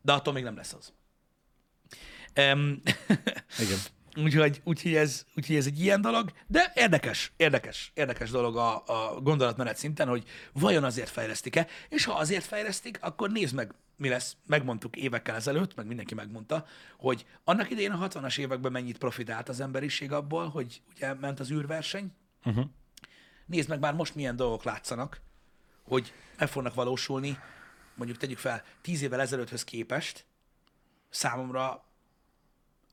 De attól még nem lesz az. Igen. Úgyhogy ez egy ilyen dolog, de érdekes dolog a gondolatmenet szinten, hogy vajon azért fejlesztik-e, és ha azért fejlesztik, akkor nézd meg, mi lesz. Megmondtuk évekkel ezelőtt, meg mindenki megmondta, hogy annak idején a 60-as években mennyit profitált az emberiség abból, hogy ugye ment az űrverseny. Nézd meg, már most milyen dolgok látszanak, hogy meg fognak valósulni, mondjuk tegyük fel, 10 évvel ezelőtthöz képest számomra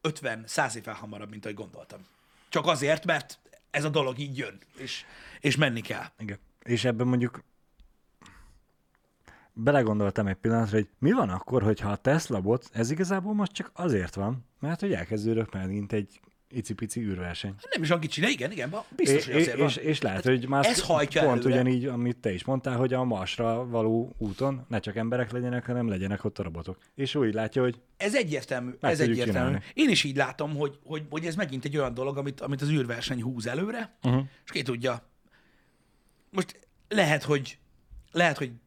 50-100 évvel hamarabb, mint ahogy gondoltam. Csak azért, mert ez a dolog így jön, és menni kell. Igen. És ebben mondjuk belegondoltam egy pillanatra, hogy mi van akkor, hogyha a Tesla bot, ez igazából most csak azért van, mert hogy elkezdődök megint egy icipici űrverseny. Nem is olyan kicsi, igen, biztos, hogy azért van. És lehet, hogy már ez pont előre. Ugyanígy, amit te is mondtál, hogy a Marsra való úton ne csak emberek legyenek, hanem legyenek ott a robotok. És úgy látja, hogy... Ez egyértelmű. Én is így látom, hogy ez megint egy olyan dolog, amit az űrverseny húz előre, és ki tudja. Most lehet, hogy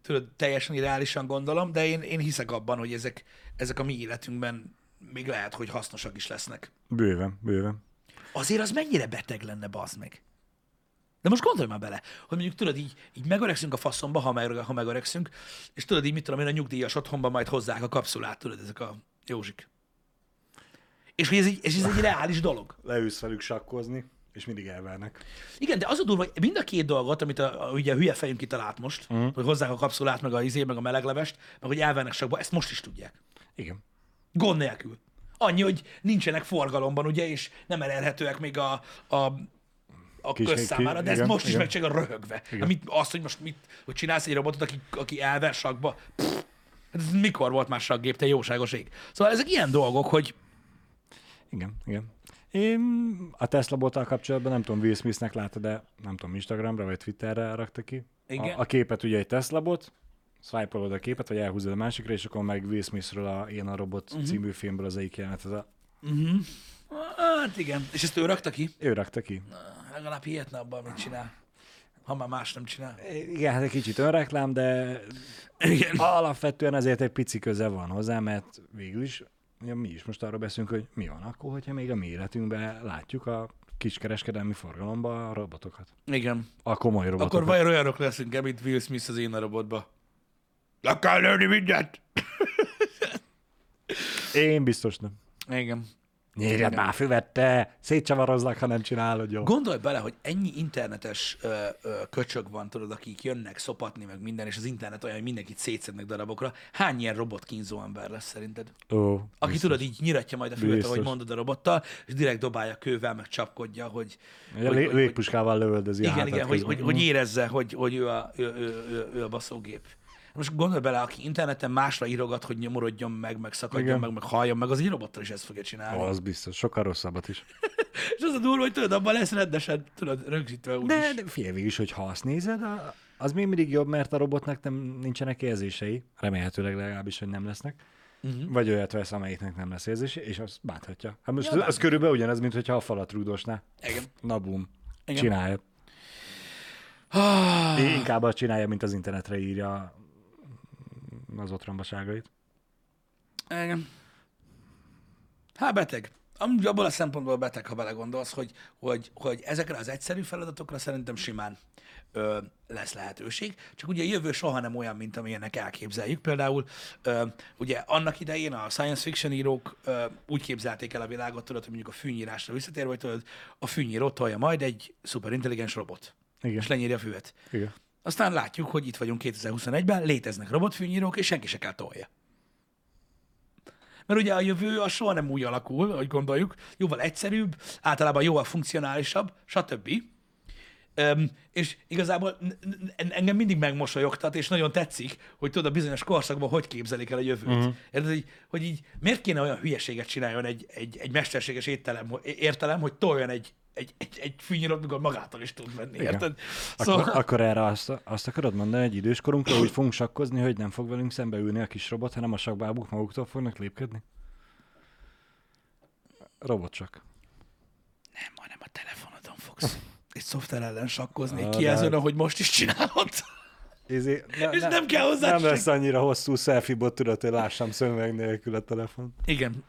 tudod, teljesen irreálisan gondolom, de én hiszek abban, hogy ezek a mi életünkben még lehet, hogy hasznosak is lesznek. Bőven. Azért az mennyire beteg lenne, bazd meg. De most gondolj már bele, hogy mondjuk tudod, így megöregszünk a faszomba, ha megöregszünk, és tudod, így mit tudom én, a nyugdíjas otthonban majd hozzák a kapszulát, tudod, ezek a józsik. És hogy ez egy reális dolog. Leülsz velük sakkozni, és mindig elvárnak. Igen, de az a durva, hogy mind a két dolgot, amit ugye a hülye fejünk kitalált most, hogy hozzák a kapszulát, meg a izét, meg a meleglevest, meg hogy elvárnak sakba, ezt most is tudják. Igen. Gond nélkül. Annyi, hogy nincsenek forgalomban, ugye, és nem elérhetőek még a közszámára, de ezt most is megcsinálja röhögve. Azt, hogy most hogy csinálsz egy robotot, aki elver sakba, ez mikor volt már sakgép, te jóságos ég. Szóval ezek ilyen dolgok, hogy... Igen. Én a Tesla bottal kapcsolatban nem tudom, Will Smithnek látta, de nem tudom, Instagramra vagy Twitterre rakta ki. Igen. A képet ugye egy Tesla bot, swipe-olod a képet, vagy elhúzod a másikra, és akkor meg Will Smithről a Én a Robot című filmből az egyik jelenet. Hát igen. És ezt ő rakta ki? Ő rakta ki. Legalább hihetne abban, amit csinál. Ha már más nem csinál. Igen, hát egy kicsit önreklám, de igen. Alapvetően azért egy pici köze van hozzá, mert végül is mi is most arról beszélünk, hogy mi van akkor, hogyha még a mi életünkben látjuk a kiskereskedelmi forgalomba a robotokat. Igen. A komoly robotokat. Akkor vajon olyanok leszünk, mint Will Smith az Én a Robotba? Le kell lőni mindent! Én biztos nem. Igen. Nyírjad már füvet, te! Szétcsavarozlak, ha nem csinálod, jó? Gondolj bele, hogy ennyi internetes köcsög van, tudod, akik jönnek szopatni, meg minden, és az internet olyan, hogy mindenkit szétszednek darabokra. Hány ilyen robotkínzó ember lesz szerinted? Ó, aki biztos. Tudod, így nyiratja majd a füvet, ahogy mondod a robottal, és direkt dobálja kővel, meg csapkodja, hogy... Légpuskával lövöldözi a hátát. Igen, hogy érezze, hogy ő a baszógép. Most gondolj bele, aki interneten másra írogat, hogy nyomorodjon meg szakadjon igen. meg halljon meg, az egy robottal is ezt fogja csinálni. Az biztos, sokkal rosszabbat is. És az a durva, hogy tudod, abban lesz rendesen, tudod, rögzítve úgyis. De figyelj végig is, hogy ha azt nézed, az még mindig jobb, mert a robotnak nincsenek érzései, remélhetőleg legalábbis, hogy nem lesznek. Vagy olyat vesz, amelyiknek nem lesz érzése, és azt báthatja. Hát most ja, az körülbelül ugyanaz, mint hogyha a falat rúgdosná. Igen. Na bum. Igen. Csinálja. Inkább azt csinálja, mint az internetre írja az otrombaságait. Igen. Hát beteg. Abból a szempontból beteg, ha belegondolsz, hogy ezekre az egyszerű feladatokra szerintem simán lesz lehetőség. Csak ugye a jövő soha nem olyan, mint amilyennek elképzeljük. Például ugye annak idején a science fiction írók úgy képzelték el a világot, tudod, hogy mondjuk a fűnyírásra visszatérve, hogy tudod, a fűnyírót tolja majd egy szuperintelligens robot. Igen. És lenyírja a füvet. Igen. Aztán látjuk, hogy itt vagyunk 2021-ben, léteznek robotfűnyírók, és senki se kell tolja. Mert ugye a jövő az soha nem úgy alakul, ahogy gondoljuk, jóval egyszerűbb, általában jóval funkcionálisabb, stb. És igazából engem mindig megmosolyogtat, és nagyon tetszik, hogy tudod, a bizonyos korszakban hogy képzelik el a jövőt. Uh-huh. Érted, hogy így miért kéne olyan hülyeséget csináljon egy mesterséges értelem, hogy toljon egy fűnyírót, mikor magától is tud menni. Érted? Szóval... Akkor erre azt akarod mondani, hogy időskorunkra úgy fogunk sakkozni, hogy nem fog velünk szembe ülni a kis robot, hanem a sakbábuk maguktól fognak lépkedni? Robotsak. Nem, hanem a telefonodon fogsz egy szoftver ellen sakkozni, egy kijelzőn, ahogy most is csinálod. És nem kell hozzá. Nem lesz annyira hosszú selfie bot, tudod, hogy lássam szöveg nélkül a telefon. Igen.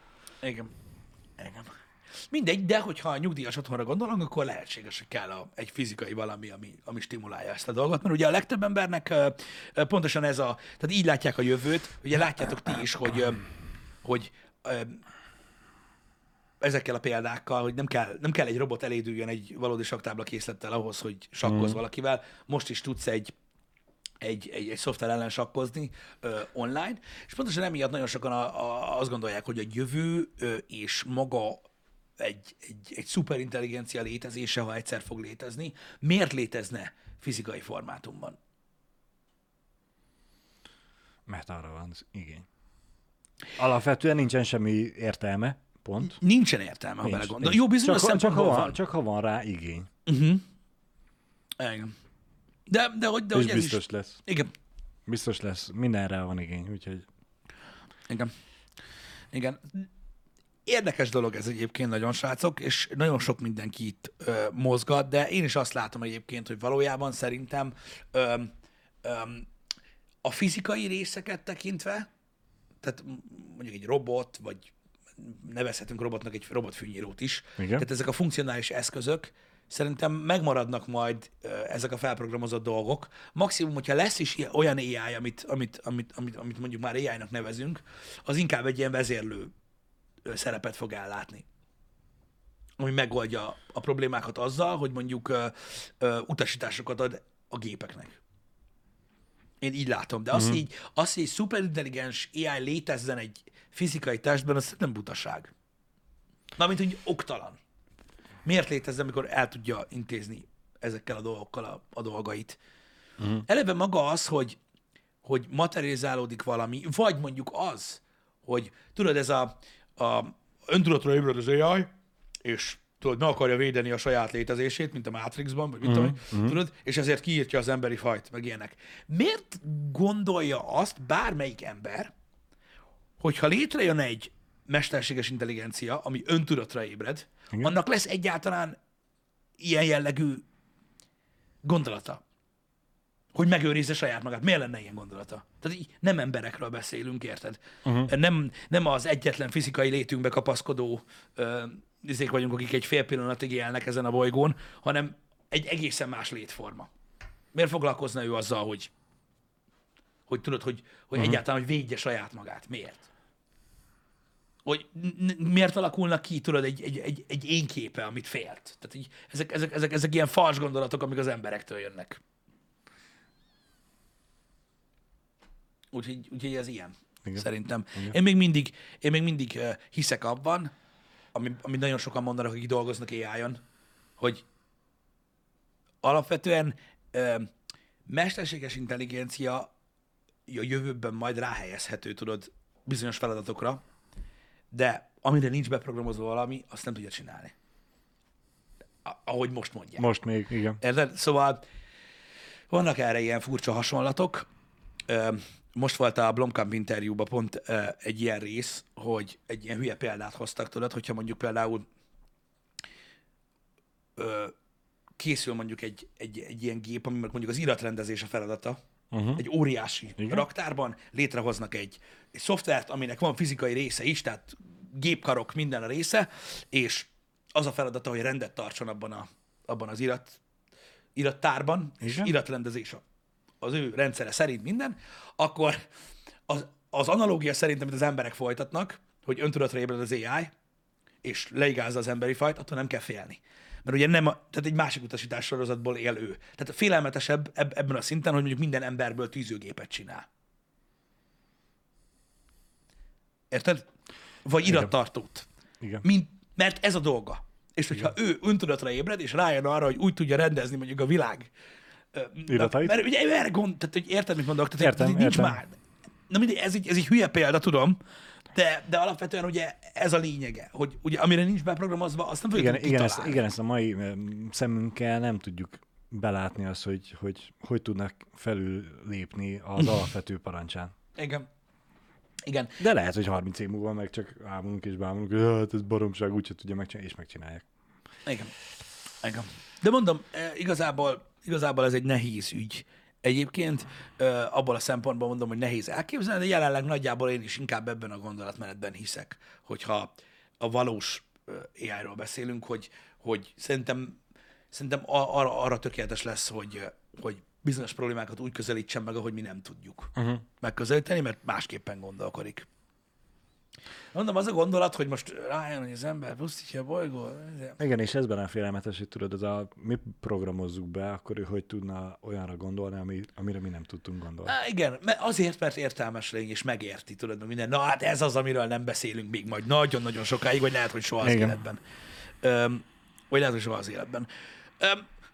Mindegy, de hogyha a nyugdíjas otthonra gondolunk, akkor lehetséges, hogy kell egy fizikai valami, ami stimulálja ezt a dolgot. Mert ugye a legtöbb embernek pontosan ez a... Tehát így látják a jövőt. Ugye látjátok ti is, hogy ezekkel a példákkal, hogy nem kell egy robot elédüljön egy valódi saktábla készlettel ahhoz, hogy sakkozz valakivel. Most is tudsz egy szoftver ellen sakkozni online. És pontosan emiatt nagyon sokan azt gondolják, hogy a jövő és maga egy szuperintelligencia létezése, ha egyszer fog létezni, miért létezne fizikai formátumban? Mert arra van az igény. Alapvetően nincsen semmi értelme, pont. Nincsen értelme, ha belegondol. Jó, bizonyos szempontból van. Csak ha van rá igény. Uh-huh. Igen. De hogy ez biztos is... lesz. Igen. Biztos lesz. Mindenre van igény, úgyhogy... Igen. Érdekes dolog ez egyébként nagyon, srácok, és nagyon sok mindenki itt mozgat, de én is azt látom egyébként, hogy valójában szerintem a fizikai részeket tekintve, tehát mondjuk egy robot, vagy nevezhetünk robotnak egy robotfűnyírót is, igen. Tehát ezek a funkcionális eszközök, szerintem megmaradnak majd ezek a felprogramozott dolgok. Maximum, hogyha lesz is olyan AI, amit mondjuk már AI-nak nevezünk, az inkább egy ilyen vezérlő szerepet fog ellátni, ami megoldja a problémákat azzal, hogy mondjuk utasításokat ad a gépeknek. Én így látom, de az, hogy egy szuperintelligens AI létezzen egy fizikai testben, az nem butaság. Mármint, hogy oktalan. Miért létezzen, amikor el tudja intézni ezekkel a dolgokkal a dolgait? Uh-huh. Eleve maga az, hogy materializálódik valami, vagy mondjuk az, hogy tudod, ez a öntudatra ébred az AI, és tudod, meg akarja védeni a saját létezését, mint a Matrixban, vagy mit tudom, tudod, és ezért kiírtja az emberi fajt, meg ilyenek. Miért gondolja azt bármelyik ember, hogyha létrejön egy mesterséges intelligencia, ami öntudatra ébred, igen, annak lesz egyáltalán ilyen jellegű gondolata, hogy megőrizze saját magát. Miért lenne ilyen gondolata? Tehát így nem emberekről beszélünk, érted? Uh-huh. Nem az egyetlen fizikai létünkbe kapaszkodó izék vagyunk, akik egy fél pillanatig élnek ezen a bolygón, hanem egy egészen más létforma. Miért foglalkozna ő azzal, hogy tudod, hogy egyáltalán hogy védje saját magát? Miért? Hogy miért alakulnak ki, tudod, egy én képe, amit félt? Tehát így, ezek ilyen fals gondolatok, amik az emberektől jönnek. Úgyhogy ez ilyen, igen, szerintem. Igen. Én még mindig hiszek abban, amit nagyon sokan mondanak, akik dolgoznak AI-on, hogy alapvetően mesterséges intelligencia a jövőben majd ráhelyezhető, tudod, bizonyos feladatokra, de amire nincs beprogramozva valami, azt nem tudja csinálni. Ahogy most mondják. Most még, igen. Érted? Szóval vannak erre ilyen furcsa hasonlatok. Most volt a Blomkamp interjúban pont egy ilyen rész, hogy egy ilyen hülye példát hoztak, tudod, hogyha mondjuk például készül mondjuk egy ilyen gép, ami mondjuk az iratrendezés a feladata, egy óriási raktárban, létrehoznak egy szoftvert, aminek van fizikai része is, tehát gépkarok, minden a része, és az a feladata, hogy rendet tartson abban az irattárban, és iratrendezés az ő rendszere szerint minden, akkor az analógia szerint, amit az emberek folytatnak, hogy öntudatra ébred az AI, és leigázza az emberi fajt, attól nem kell félni. Mert ugye tehát egy másik utasítás sorozatból él ő. Tehát félelmetesebb ebben a szinten, hogy mondjuk minden emberből tűzőgépet csinál. Érted? Vagy irattartót. Igen. Mert ez a dolga. És hogyha ő öntudatra ébred, és rájön arra, hogy úgy tudja rendezni mondjuk a világ. Iratait? Mert ugye erre tehát hogy érted, mit mondok? Tehát, értem, nincs már. Na mindegy, ez egy hülye példa, tudom. De alapvetően ugye ez a lényege, hogy ugye amire nincs beprogramozva, azt nem fogjuk kitalálni. Ezt a mai szemünkkel nem tudjuk belátni azt, hogy tudnak felül lépni az alapvető parancsán. Igen. De lehet, hogy 30 év múlva meg csak bámulunk, hogy hát ez baromság, úgyse tudja megcsinálni, és megcsinálják. Igen. De mondom, igazából ez egy nehéz ügy. Egyébként abból a szempontból mondom, hogy nehéz elképzelni, de jelenleg nagyjából én is inkább ebben a gondolatmenetben hiszek, hogyha a valós AI-ról beszélünk, hogy szerintem arra tökéletes lesz, hogy bizonyos problémákat úgy közelítsen meg, ahogy mi nem tudjuk megközelíteni, mert másképpen gondolkodik. Mondom, az a gondolat, hogy most rájön, hogy az ember pusztítja a bolygót. Igen, és ezben a félelmetes, hogy tudod, mi programozzuk be, akkor ő hogy tudna olyanra gondolni, amire mi nem tudtunk gondolni. Igen, azért, mert értelmes lény, és megérti, tudod, meg minden. Na hát ez az, amiről nem beszélünk még majd nagyon-nagyon sokáig, vagy lehet, hogy soha az életben.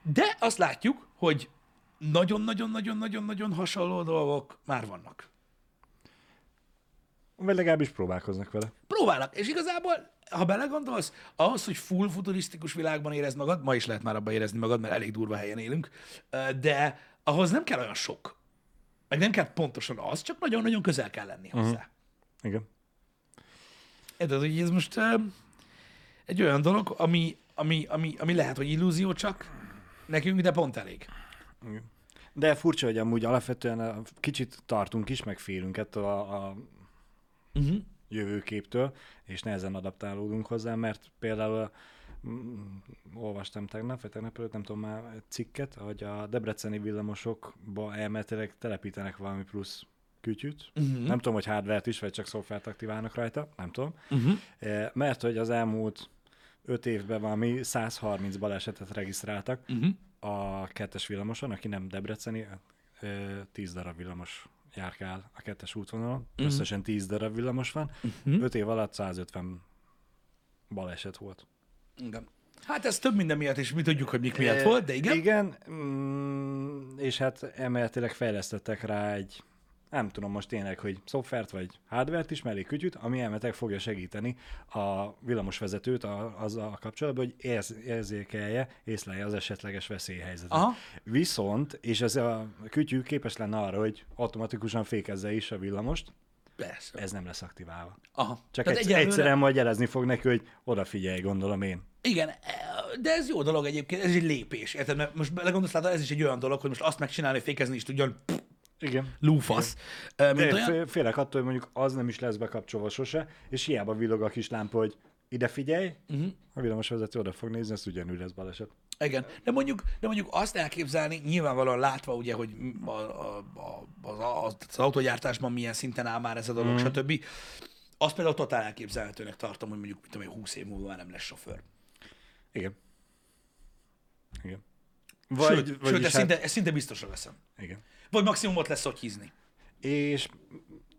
De azt látjuk, hogy nagyon-nagyon-nagyon-nagyon-nagyon hasonló dolgok már vannak. Vagy legalábbis próbálkoznak vele. Próbálnak, és igazából, ha belegondolsz, ahhoz, hogy full futurisztikus világban érezd magad, ma is lehet már abban érezni magad, mert elég durva helyen élünk, de ahhoz nem kell olyan sok. Meg nem kell pontosan az, csak nagyon-nagyon közel kell lenni hozzá. Igen. Érted, hogy ez most egy olyan dolog, ami lehet, hogy illúzió csak nekünk, de pont elég. Igen. De furcsa, hogy amúgy alapvetően kicsit tartunk is, meg félünk ettől a jövőképtől, és nehezen adaptálódunk hozzá, mert például olvastam tegnap előtt, nem tudom már, cikket, hogy a debreceni villamosokba elméletileg telepítenek valami plusz kütyűt. Nem tudom, hogy hardware-t is, vagy csak szoftvert aktiválnak rajta, nem tudom. Mert hogy az elmúlt 5 évben valami 130 balesetet regisztráltak a 2-es villamoson, aki nem debreceni, 10 darab villamos járkál a 2-es útvonalon, összesen 10 darab villamos van, 5 év alatt 150 baleset volt. Igen. Hát ez több minden miatt, és mi tudjuk, hogy mik miatt volt, de igen. Igen, és hát emeletileg fejlesztettek rá egy, nem tudom most tényleg, hogy szoftvert vagy hardvert is, mellé kütyüt, ami emeletileg fogja segíteni a villamosvezetőt azzal kapcsolatban, hogy észlelje az esetleges veszélyhelyzetet. Aha. Viszont, és ez a kütyű képes lenne arra, hogy automatikusan fékezze is a villamost, persze. Ez nem lesz aktiválva. Aha. Csak egyszerűen majd jelezni fog neki, hogy odafigyelj, gondolom én. Igen, de ez jó dolog egyébként, ez egy lépés. Érted? Mert most belegondolsz, látod, ez is egy olyan dolog, hogy most azt megcsinálni, hogy fékezni is tudjon. Igen. Lúfasz. Félek attól, hogy mondjuk az nem is lesz bekapcsolva sose, és hiába villog a kis lámpa, hogy ide figyelj, a villamosvezető oda fog nézni, ezt ugyanúgy lesz baleset. Igen, de mondjuk azt elképzelni, nyilvánvalóan látva ugye, hogy az autógyártásban milyen szinten áll már ez a dolog, stb. Azt például totál elképzelhetőnek tartom, hogy mondjuk, mit tudom én, 20 év múlva már nem lesz sofőr. Igen. Sőt, ezt szinte biztosra veszem. Igen. Vagy maximumot lesz szotyízni. És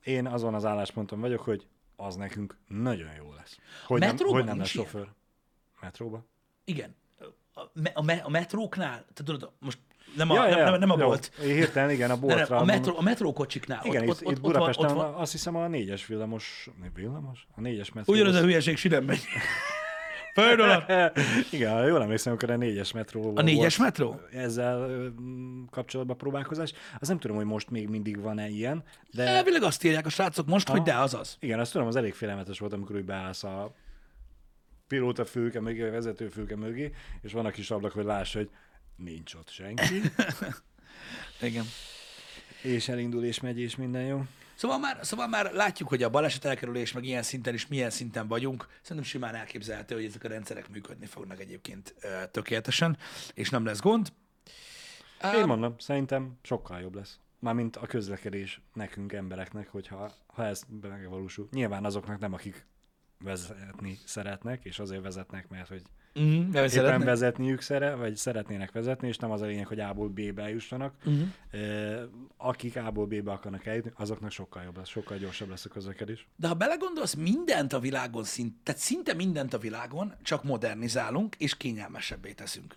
én azon az állásponton vagyok, hogy az nekünk nagyon jó lesz. Hogy nem lesz sofőr. Metróban? Igen. A metróknál, te tudod, most nem a bolt. Hirtelen, igen, a boltra. A metrókocsiknál. Igen, itt Budapesten van, azt hiszem a 4-es villamos? A 4-es metró. Ugyanaz a hülyeség sinem megy. $5! Igen, jól emlékszem, amikor a 4-es metró volt. A 4-es metró? Ezzel kapcsolatban próbálkozás. Azt nem tudom, hogy most még mindig van-e ilyen, de... Elvileg azt írják a srácok most, hogy de azaz. Igen, azt tudom, az elég félelmetes volt, amikor úgy beállsz a pilóta fülke mögé, a vezető fülke mögé, és van a kis ablak, hogy láss, hogy nincs ott senki. Igen. És elindul, és megy, és minden jó. Szóval már látjuk, hogy a baleset elkerülés, meg ilyen szinten is milyen szinten vagyunk. Szerintem simán elképzelhető, hogy ezek a rendszerek működni fognak egyébként tökéletesen, és nem lesz gond. Én mondom, szerintem sokkal jobb lesz. Mármint a közlekedés nekünk, embereknek, hogyha ez megvalósul. Nyilván azoknak nem, akik vezetni szeretnek, és azért vezetnek, mert hogy éppen szeretnék. Vezetniük vagy szeretnének vezetni, és nem az a lényeg, hogy A-ból B-be eljussanak. Akik A-ból B-be akarnak eljutni, azoknak sokkal jobb lesz, sokkal gyorsabb lesz a közlekedés. De ha belegondolsz, mindent a világon, tehát szinte mindent a világon, csak modernizálunk, és kényelmesebbé teszünk.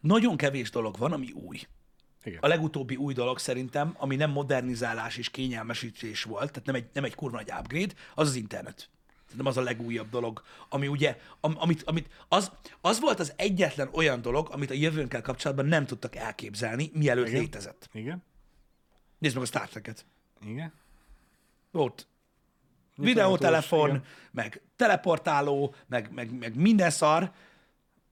Nagyon kevés dolog van, ami új. Igen. A legutóbbi új dolog szerintem, ami nem modernizálás és kényelmesítés volt, tehát nem egy kurva nagy upgrade, az az internet. Nem az a legújabb dolog, ami ugye, az volt az egyetlen olyan dolog, amit a jövőnkkel kapcsolatban nem tudtak elképzelni, mielőtt igen. létezett. Igen. Nézd meg a Star Trek-et. Igen. Volt videótelefon, meg teleportáló, meg minden szar.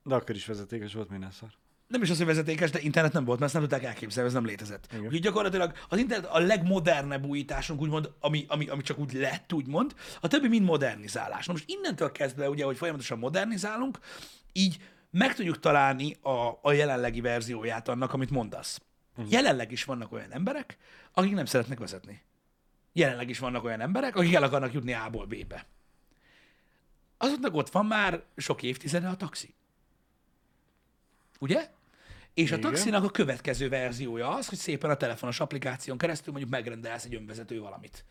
De akkor is vezetékes volt minden szar. Nem is az, hogy vezetékes, de internet nem volt, mert ezt nem tudták elképzelni, ez nem létezett. Igen. Úgyhogy gyakorlatilag az internet a legmodernebb újításunk, úgymond, ami csak úgy lett, úgymond. A többi mind modernizálás. Na most innentől kezdve, ugye, hogy folyamatosan modernizálunk, így meg tudjuk találni a jelenlegi verzióját annak, amit mondasz. Uh-huh. Jelenleg is vannak olyan emberek, akik nem szeretnek vezetni. Jelenleg is vannak olyan emberek, akik el akarnak jutni A-ból B-be. Azoknak ott van már sok évtizede a taxi. Ugye? És igen. a taxinak a következő verziója az, hogy szépen a telefonos applikáción keresztül mondjuk megrendelsz egy önvezető valamit.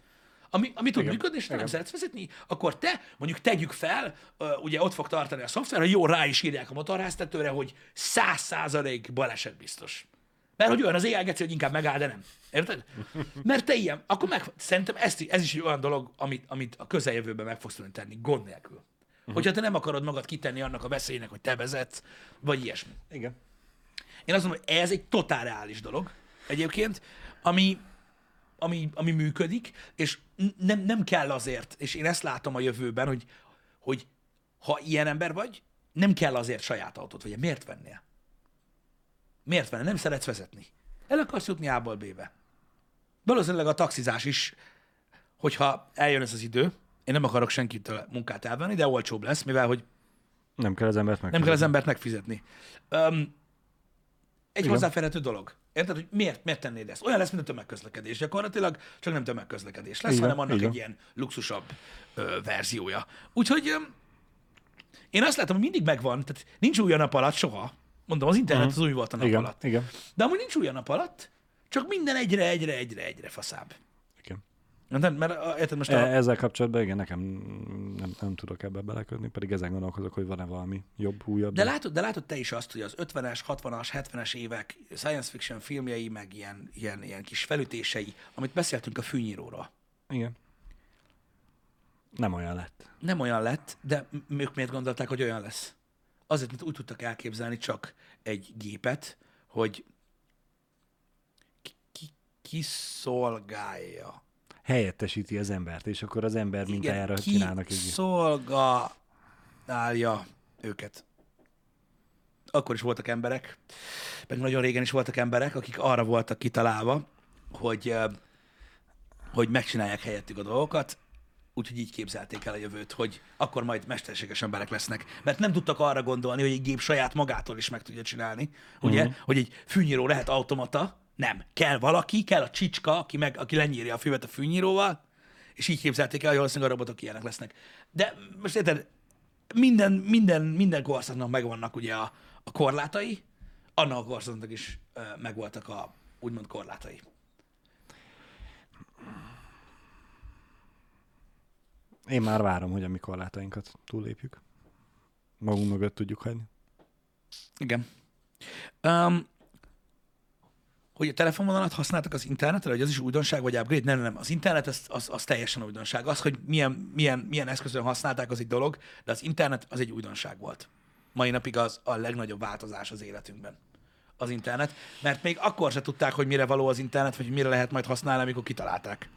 Ami tud igen. működni, és te igen. nem szeretsz vezetni, akkor te, mondjuk tegyük fel, ugye ott fog tartani a szoftver, hogy jó, rá is írják a motorháztetőre, hogy 100% baleset biztos. Mert hogy olyan az éjjelgetsző, hogy inkább megáll, de nem. Érted? Mert te ilyen, akkor meg, szerintem ez is egy olyan dolog, amit a közeljövőben meg fogsz tudni tenni, gond nélkül. Hogyha te nem akarod magad kitenni annak a veszélynek, hogy te vezetsz, vagy ilyesmi. Igen. Én azt mondom, hogy ez egy totál reális dolog egyébként, ami működik, és nem kell azért, és én ezt látom a jövőben, hogy ha ilyen ember vagy, nem kell azért saját autót, vagy miért vennél? Miért vennél? Nem szeretsz vezetni. El akarsz jutni A-ból B-be. Valószínűleg a taxizás is, hogyha eljön ez az idő, én nem akarok senkitől munkát elvenni, de olcsóbb lesz, mivel hogy nem kell az embert megfizetni. Egy igen. hozzáférhető dolog. Érted, hogy miért tennéd ezt? Olyan lesz, mint a tömegközlekedés. Gyakorlatilag csak nem tömegközlekedés lesz, igen, hanem annak igen. egy ilyen luxusabb verziója. Úgyhogy én azt látom, hogy mindig megvan, tehát nincs új a nap alatt soha. Mondom, az internet az új volt a nap igen, alatt. Igen. De amúgy nincs új a nap alatt, csak minden egyre faszább. Igen. Mert most ezzel kapcsolatban igen, nekem nem tudok ebbe belekötni, pedig ezen gondolkozok, hogy van-e valami jobb, újabb. De látod te is azt, hogy az 50-es, 60-as, 70-es évek science fiction filmjei, meg ilyen kis felütései, amit beszéltünk a fűnyíróról. Igen. Nem olyan lett, de ők miért gondolták, hogy olyan lesz? Azért, mert úgy tudtak elképzelni csak egy gépet, hogy kiszolgálja. Helyettesíti az embert, és akkor az ember igen, mintájára csinálnak együtt. Kiszolgálja őket. Akkor is voltak emberek, meg nagyon régen is voltak emberek, akik arra voltak kitalálva, hogy megcsinálják helyettük a dolgokat, úgyhogy így képzelték el a jövőt, hogy akkor majd mesterséges emberek lesznek. Mert nem tudtak arra gondolni, hogy egy gép saját magától is meg tudja csinálni, ugye? Hogy egy fűnyíró lehet automata. Nem. Kell valaki, kell a csicska, aki lenyírja a füvet a fűnyíróval, és így képzelték el, hogy valószínűleg a robotok ilyenek lesznek. De most érted, minden korszaknak megvannak ugye a korlátai, annak a korszaknak is megvoltak a úgymond korlátai. Én már várom, hogy a mi korlátainkat túllépjük. Magunk mögött tudjuk hagyni. Igen. Hogy a telefonvonalat használtak az internetre, hogy az is újdonság, vagy upgrade? Nem. Az internet az teljesen újdonság. Az, hogy milyen eszközön használták, az egy dolog, de az internet az egy újdonság volt. Mai napig az a legnagyobb változás az életünkben. Az internet. Mert még akkor se tudták, hogy mire való az internet, vagy mire lehet majd használni, amikor kitalálták.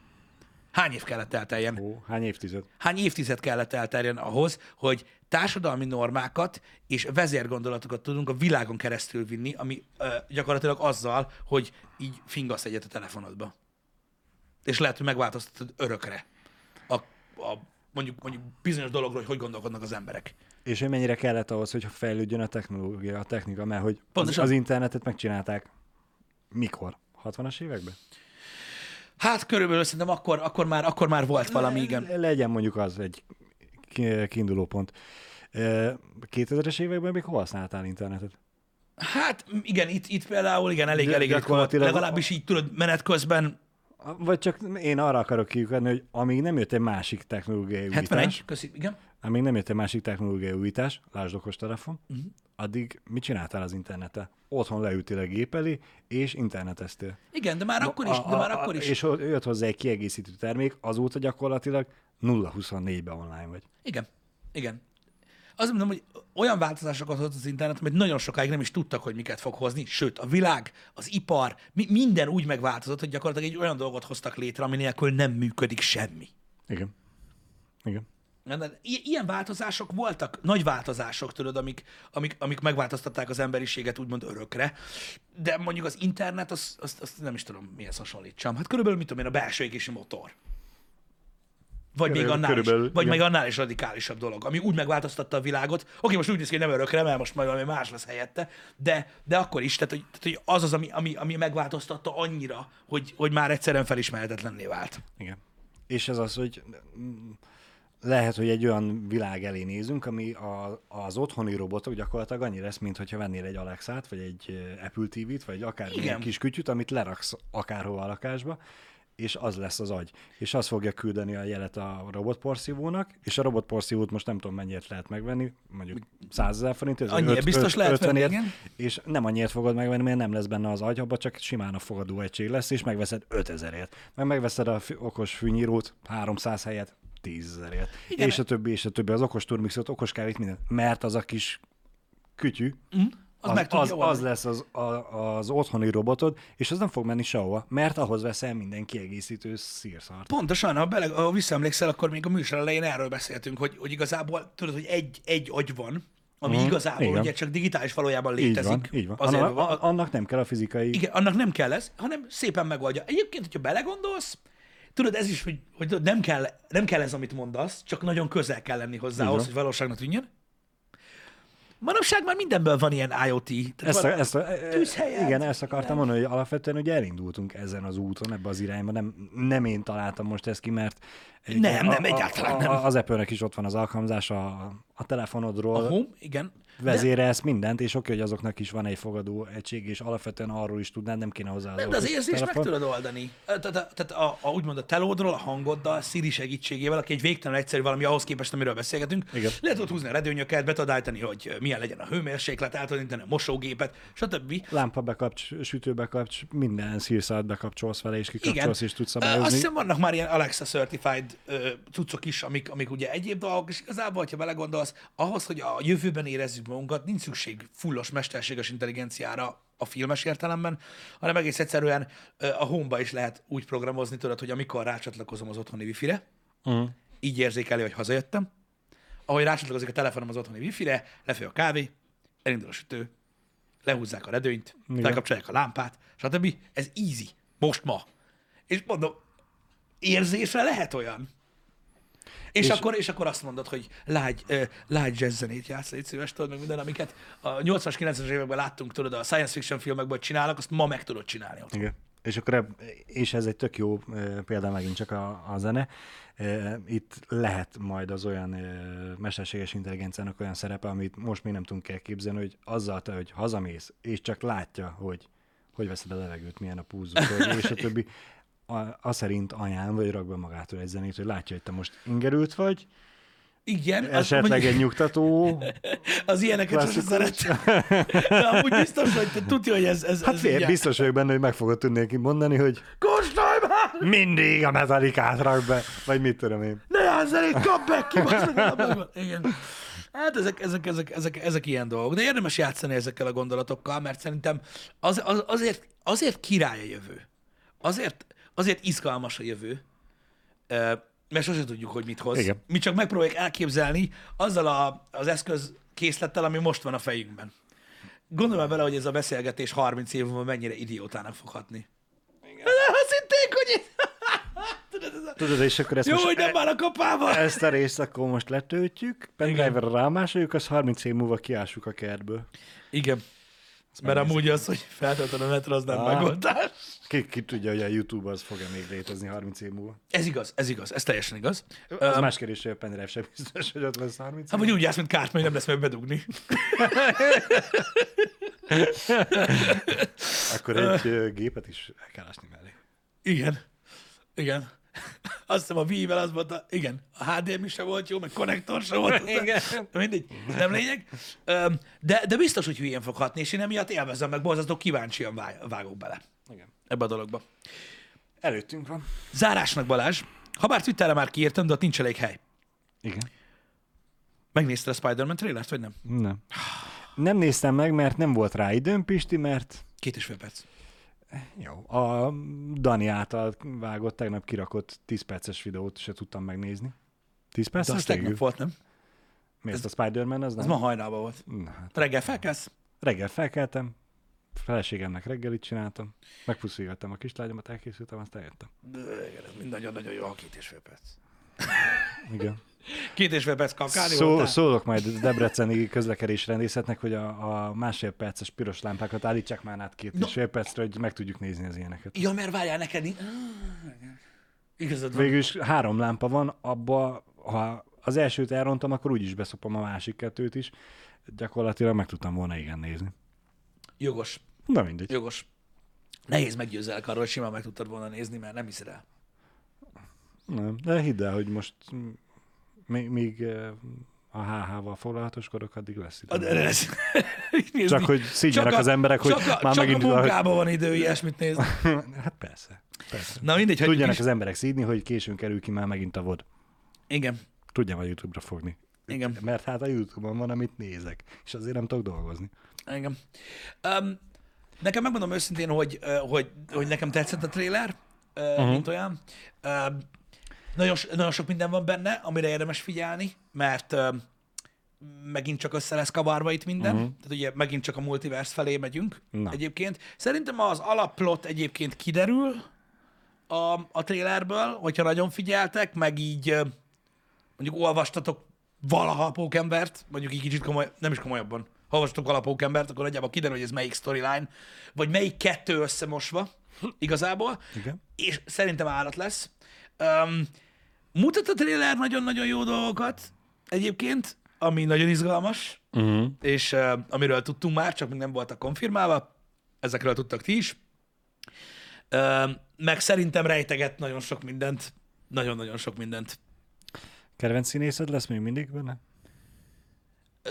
Hány év kellett elteljen? Ó, hány évtized? Hány évtized kellett elteljen ahhoz, hogy társadalmi normákat és vezérgondolatokat tudunk a világon keresztül vinni, ami gyakorlatilag azzal, hogy így fingasz egyet a telefonodba. És lehet, hogy megváltoztatod örökre mondjuk bizonyos dologról, hogy gondolkodnak az emberek. És hogy mennyire kellett ahhoz, hogyha fejlődjön a technológia, a technika, mert hogy pontosan. Az internetet megcsinálták mikor? 60-as években? Hát körülbelül szerintem akkor már volt valami, igen. Legyen mondjuk az egy kiinduló pont. 2000-es években még hol használtál internetet? Hát igen, itt például igen, elég ritka volt. Legalábbis így tudod, menet közben. Vagy csak én arra akarok kiukadni, hogy amíg nem jött egy másik technológiai újítás. 71, köszi, igen. Amíg nem jött egy másik technológiai újítás, lásd okostelefon, addig mit csináltál az internettel? Otthon leültél a gép elé, és interneteztél. Igen, de már akkor is. És jött hozzá egy kiegészítő termék, azóta gyakorlatilag 0-24-ben online vagy. Igen. Azt mondom, hogy olyan változásokat hozott az internet, amit nagyon sokáig nem is tudtak, hogy miket fog hozni, sőt, a világ, az ipar, minden úgy megváltozott, hogy gyakorlatilag egy olyan dolgot hoztak létre, ami nélkül nem működik semmi. Igen. Ilyen változások voltak, nagy változások, tudod, amik megváltoztatták az emberiséget úgymond örökre, de mondjuk az internet, azt nem is tudom, mihez hasonlítsam. Hát körülbelül, mit tudom én, a belső égési motor. Vagy még annál is, radikálisabb dolog, ami úgy megváltoztatta a világot. Oké, most úgy néz ki, hogy nem örökre, mert most majd valami más lesz helyette, de akkor is, tehát, hogy az az, ami megváltoztatta annyira, hogy már egyszerűen felismerhetetlenné vált. Igen. És ez az, hogy lehet, hogy egy olyan világ elé nézünk, ami az otthoni robotok gyakorlatilag annyi lesz, mint hogyha vennél egy Alexát, vagy egy Apple TV-t, vagy akár egy kis kütyüt, amit leraksz akárhova a lakásba, és az lesz az agy. És az fogja küldeni a jelet a robotporszívónak, és a robotporszívót most nem tudom mennyiért lehet megvenni, mondjuk 100 000 forintért, annyiért biztos lehet venni, igen. És nem annyiért fogod megvenni, mert nem lesz benne az agy, abban csak simán a fogadóegység lesz, és megveszed 5000-ért. Meg megveszed a okos fűnyírót 300 helyet 10 000-ért. Igen, és a többi, az okos turmixot, okos kávét, minden. Mert az a kis kütyű, az lesz az otthoni robotod, és az nem fog menni sehova, mert ahhoz veszel minden kiegészítő szírszart. Pontosan, ha visszaemlékszel, akkor még a műsor elején erről beszéltünk, hogy igazából tudod, hogy egy agy van, ami igazából ugye csak digitális valójában létezik. Így van. Annak nem kell a fizikai... Igen, annak nem kell ez, hanem szépen megoldja. Egyébként, hogyha belegondolsz, tudod, ez is, hogy nem kell ez, amit mondasz, csak nagyon közel kell lenni hozzá ahhoz, hogy valóságnak tűnjön. Manapság már mindenből van ilyen IoT. Igen, ezt akartam mondani, hogy alapvetően ugye elindultunk ezen az úton, ebbe az irányba. Nem én találtam most ezt ki, mert egyáltalán nem. Az Apple-nek is ott van az alkalmazás a telefonodról. A Home, igen. Vezérelsz mindent, és oké, hogy azoknak is van egy fogadó egység, és alapvetően arról is tudnád, nem kéne hozzá az telefon. De az érzést meg tudod oldani. Tehát úgymond a telódról, a hangoddal, a Siri segítségével, aki egy végtelenül egyszerű valami ahhoz képest, amiről beszélgetünk, le tudod húzni a redőnyöket, be tudod állítani, hogy milyen legyen a hőmérséklet, el tudod indítani a mosógépet, stb. Lámpa bekapcs, sütő bekapcs, minden szírszát bekapcsolsz vele, és kikapcsolsz, és tudsz szabályozni. Azt hiszem, vannak már ilyen Alexa certified cuccok is, amik ugye egyéb dolgok, és igazából, ha belegondolsz, ahhoz, hogy a jövőben érezzük magunkat, nincs szükség fullos mesterséges intelligenciára a filmes értelemben, hanem egész egyszerűen a Home-ba is lehet úgy programozni, tudod, hogy amikor rácsatlakozom az otthoni Wi-Fi-re, így érzékelő, hogy hazajöttem, ahogy rácsatlakozik a telefonom az otthoni Wi-Fi-re, lefő a kávé, elindul a sütő, lehúzzák a redőnyt, felkapcsolják a lámpát, stb. Ez easy. Most ma. És mondom, érzésre lehet olyan. És akkor azt mondod, hogy lágy jazz zenét játsz, légy szíves, tudod, meg minden, amiket a 80-as, 90-es években láttunk, tudod, a science fiction filmekből csinálnak, azt ma meg tudod csinálni. Igen. És ez egy tök jó példa megint csak a zene. Itt lehet majd az olyan mesterséges intelligenciának olyan szerepe, amit most még nem tudunk elképzelni, hogy azzal te, hogy hazamész, és csak látja, hogy veszed a levegőt, milyen a pulzusod, és a többi. A szerint ajánl, vagy rakd be magától egy zenét, hogy látja, hogy te most ingerült vagy. Igen. Esetleg egy nyugtató. Az ilyeneket sosem szerettem. De amúgy biztos, hogy te tudja, hogy ez hát fél, biztos vagyok benne, hogy meg fogod tudni neki mondani, hogy kóstolj már! Mindig a Metallicát rakd be, vagy mit tudom én. Ne jár zenét, kap be, ki! Igen. Hát ezek ilyen dolgok. De érdemes játszani ezekkel a gondolatokkal, mert szerintem azért király a jövő. Azért izgalmas a jövő, mert sosem tudjuk, hogy mit hoz. Igen. Mi csak megpróbáljuk elképzelni azzal az eszközkészlettel, ami most van a fejünkben. Gondolj bele, hogy ez a beszélgetés 30 év múlva mennyire idiótának fog hatni. Igen. Azt hitték, hogy Tudod, és akkor ezt jó, hogy nem áll a kapával! Ezt a részt akkor most letöltjük, pendriverre rámásoljuk, azt 30 év múlva kiássuk a kertből. Igen. Mert amúgy az, hogy feltöltöm a netre, az nem megoldás. Ki tudja, hogy a YouTube az fog-e még létezni 30 év múlva. Ez igaz, ez teljesen igaz. Az más kérdés, hogy a pendrive sem biztos, hogy ott lesz 30 év. Hát, vagy úgy jársz, mint kárt, mert nem lesz meg bedugni. Akkor egy gépet is el kell ásni mellé. Igen. Azt hiszem a Wii-vel az mondta, igen, a HDMI sem volt jó, meg konnektor sem volt. Mindegy, nem lényeg. De biztos, hogy hülyén fog hatni, és én emiatt élvezem, meg borzasztó kíváncsian vágok bele. Igen. Ebbe a dologba. Előttünk van. Zárásnak, Balázs. Habár Twitterre már kiírtam, de ott nincs elég hely. Igen. Megnézted a Spider-Man trailert, vagy nem? Nem. Nem néztem meg, mert nem volt rá időm, Pisti, mert... 2,5 perc. Jó. A Dani által vágott, tegnap kirakott 10 perces videót, se tudtam megnézni. 10 perces? De az tegnap volt, nem? Miért a Spider-Man? Az nem? Az ma hajnalban volt. Na, hát reggel felkelsz? Reggel felkeltem, feleségemnek reggelit csináltam, megpuszígattam a kislányomat, elkészültem, azt eljöttem. Igen, nagyon-nagyon jó, 2,5 perc. Igen. 2,5 perc kakálni voltál? Szólok majd debreceni közlekedésrendészetnek, hogy a 1,5 perces piros lámpákat állítsák már át 2,5 percre, hogy meg tudjuk nézni az ilyeneket. Ja, mert várjál neked. Igazad van. Végülis 3 lámpa van, abba, ha az elsőt elrontom, akkor úgyis beszopom a másik 2-t is. Gyakorlatilag meg tudtam volna igen nézni. Jogos. Na mindegy. Jogos. Nehéz meggyőzelek arról, hogy simán meg tudtad volna nézni, mert nem hiszed el. Nem, de hidd el, hogy most... Míg a HH-val foglalatoskodok, addig lesz idő. Csak hogy szígyenek az emberek, hogy már megint... Csak a munkában van idő ilyesmit nézni. Hát persze. Na mindegy, tudjanak az emberek szídni, hogy későn kerül ki már megint a vod. Igen. Tudjam a YouTube-ra fogni. Igen. Mert hát a YouTube-on van, amit nézek, és azért nem tudok dolgozni. Igen. Nekem megmondom őszintén, hogy nekem tetszett a trailer, mint olyan. Nagyon sok minden van benne, amire érdemes figyelni, mert megint csak össze lesz kavarva itt minden. Tehát ugye megint csak a multiverse felé megyünk egyébként. Szerintem az alapplot egyébként kiderül a trailerből, hogyha nagyon figyeltek, meg így mondjuk olvastatok valaha a Pókembert, mondjuk így kicsit komoly, nem is komolyabban. Ha olvastatok a Pókembert, akkor nagyjából kiderül, hogy ez melyik storyline, vagy melyik kettő összemosva igazából. Igen. És szerintem állat lesz. Mutat a trailer nagyon-nagyon jó dolgokat egyébként, ami nagyon izgalmas, és amiről tudtunk már, csak még nem voltak konfirmálva, ezekről tudtak ti is. Meg szerintem rejteget nagyon sok mindent. Nagyon-nagyon sok mindent. Kedvenc színészed lesz még mindig benne?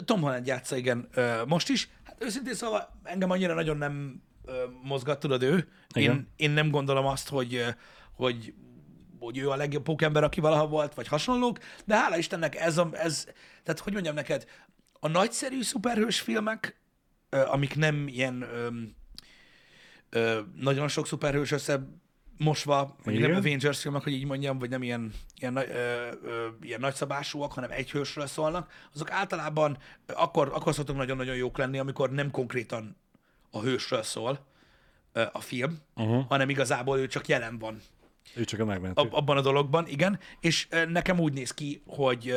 Tom Holland játsza, igen, most is. Hát őszintén szóval engem annyira nagyon nem mozgat, tudod ő. Én nem gondolom azt, hogy ő a legjobb pókember, aki valaha volt, vagy hasonlók, de hála Istennek ez, tehát hogy mondjam neked, a nagyszerű szuperhős filmek, amik nem ilyen nagyon sok szuperhős összemosva, vagy nem Avengers filmek, hogy így mondjam, vagy nem ilyen nagyszabásúak, hanem egy hősről szólnak, azok általában akkor szoktak nagyon-nagyon jók lenni, amikor nem konkrétan a hősről szól a film, hanem igazából ő csak jelen van. Ő csak a megmentő. Abban a dologban, igen. És nekem úgy néz ki, hogy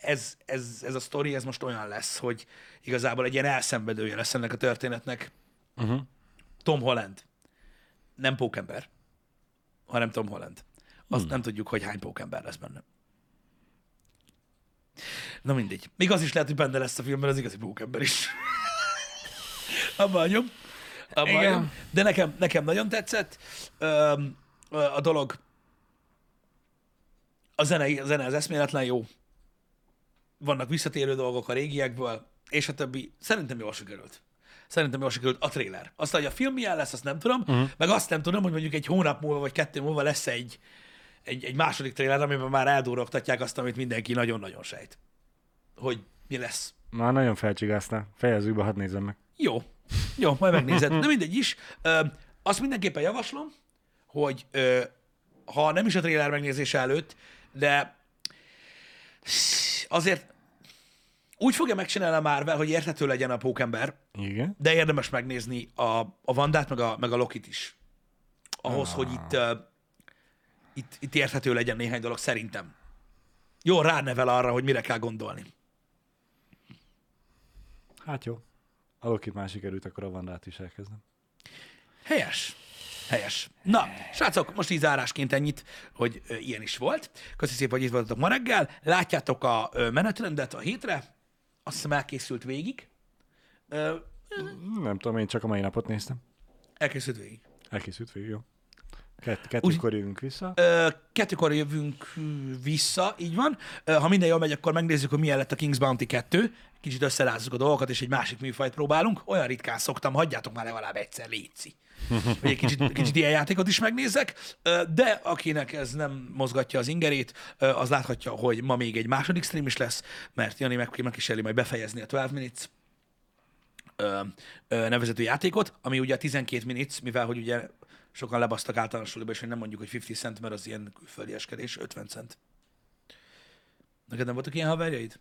ez a sztori, ez most olyan lesz, hogy igazából egy ilyen elszenvedője lesz ennek a történetnek. Tom Holland. Nem pókember, hanem Tom Holland. Azt nem tudjuk, hogy hány pókember lesz benne. Na mindegy. Még az is lehet, hogy benne lesz a filmben az igazi pókember is. Abban vagyom. De nekem nagyon tetszett. A dolog, a zene az eszméletlen jó. Vannak visszatérő dolgok a régiekből, és a többi. Szerintem jól sikerült a trailer. Aztán, hogy a film milyen lesz, azt nem tudom, meg azt nem tudom, hogy mondjuk egy hónap múlva, vagy 2 múlva lesz egy második trailer, amiben már eldurogtatják azt, amit mindenki nagyon-nagyon sejt. Hogy mi lesz. Már nagyon felcsigáztál. Fejezzük be, hadd nézem meg. Jó, majd megnézed. De mindegy is. Azt mindenképpen javaslom, hogy ha nem is a trailer megnézése előtt, de azért úgy fogja megcsinálni a Marvel, hogy érthető legyen a pókember, igen, de érdemes megnézni a Wandát, meg a Lokit is. Ahhoz, hogy itt érthető legyen néhány dolog, szerintem. Jól ránevel arra, hogy mire kell gondolni. Hát jó. A Lokit már sikerült, akkor a Wandát is elkezdem. Helyes. Na, srácok, most így zárásként ennyit, hogy ilyen is volt. Köszi szépen, hogy itt voltatok ma reggel. Látjátok a menetrendet a hétre. Azt hiszem elkészült végig. Nem tudom, én csak a mai napot néztem. Elkészült végig, jó. Kettőkor jövünk vissza. Így van. Ha minden jól megy, akkor megnézzük, hogy milyen lett a King's Bounty 2. Kicsit összerázzuk a dolgokat, és egy másik műfajt próbálunk. Olyan ritkán szoktam, hagyjátok már legalább egyszer, léci. Hogy egy kicsit ilyen játékot is megnézzek, de akinek ez nem mozgatja az ingerét, az láthatja, hogy ma még egy második stream is lesz, mert Jani megkísérli majd befejezni a 12 Minutes nevezető játékot, ami ugye a 12 Minutes, mivel hogy ugye sokan lebasztak általánosulóba, és hogy nem mondjuk, hogy 50 cent, mert az ilyen külföldi eskedés, 50 cent. Neked nem voltak ilyen haverjaid?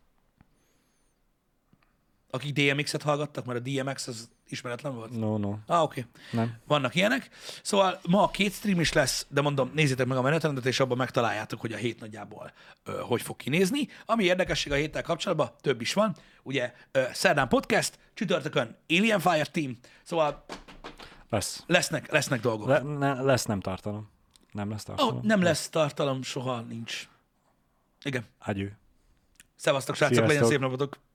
Akik DMX-et hallgattak, mert a DMX az ismeretlen volt? No. Oké. Nem. Vannak ilyenek. Szóval ma 2 stream is lesz, de mondom, nézzétek meg a menetrendet, és abban megtaláljátok, hogy a hét nagyjából hogy fog kinézni. Ami érdekesség a héttel kapcsolatban, több is van. Ugye szerdán podcast, csütörtökön Alien Fire Team, szóval lesznek dolgok. Nem tartalom. Nem lesz tartalom. Lesz tartalom, soha nincs. Igen. Agyő. Szevasztok, srácok, legyen szép napotok.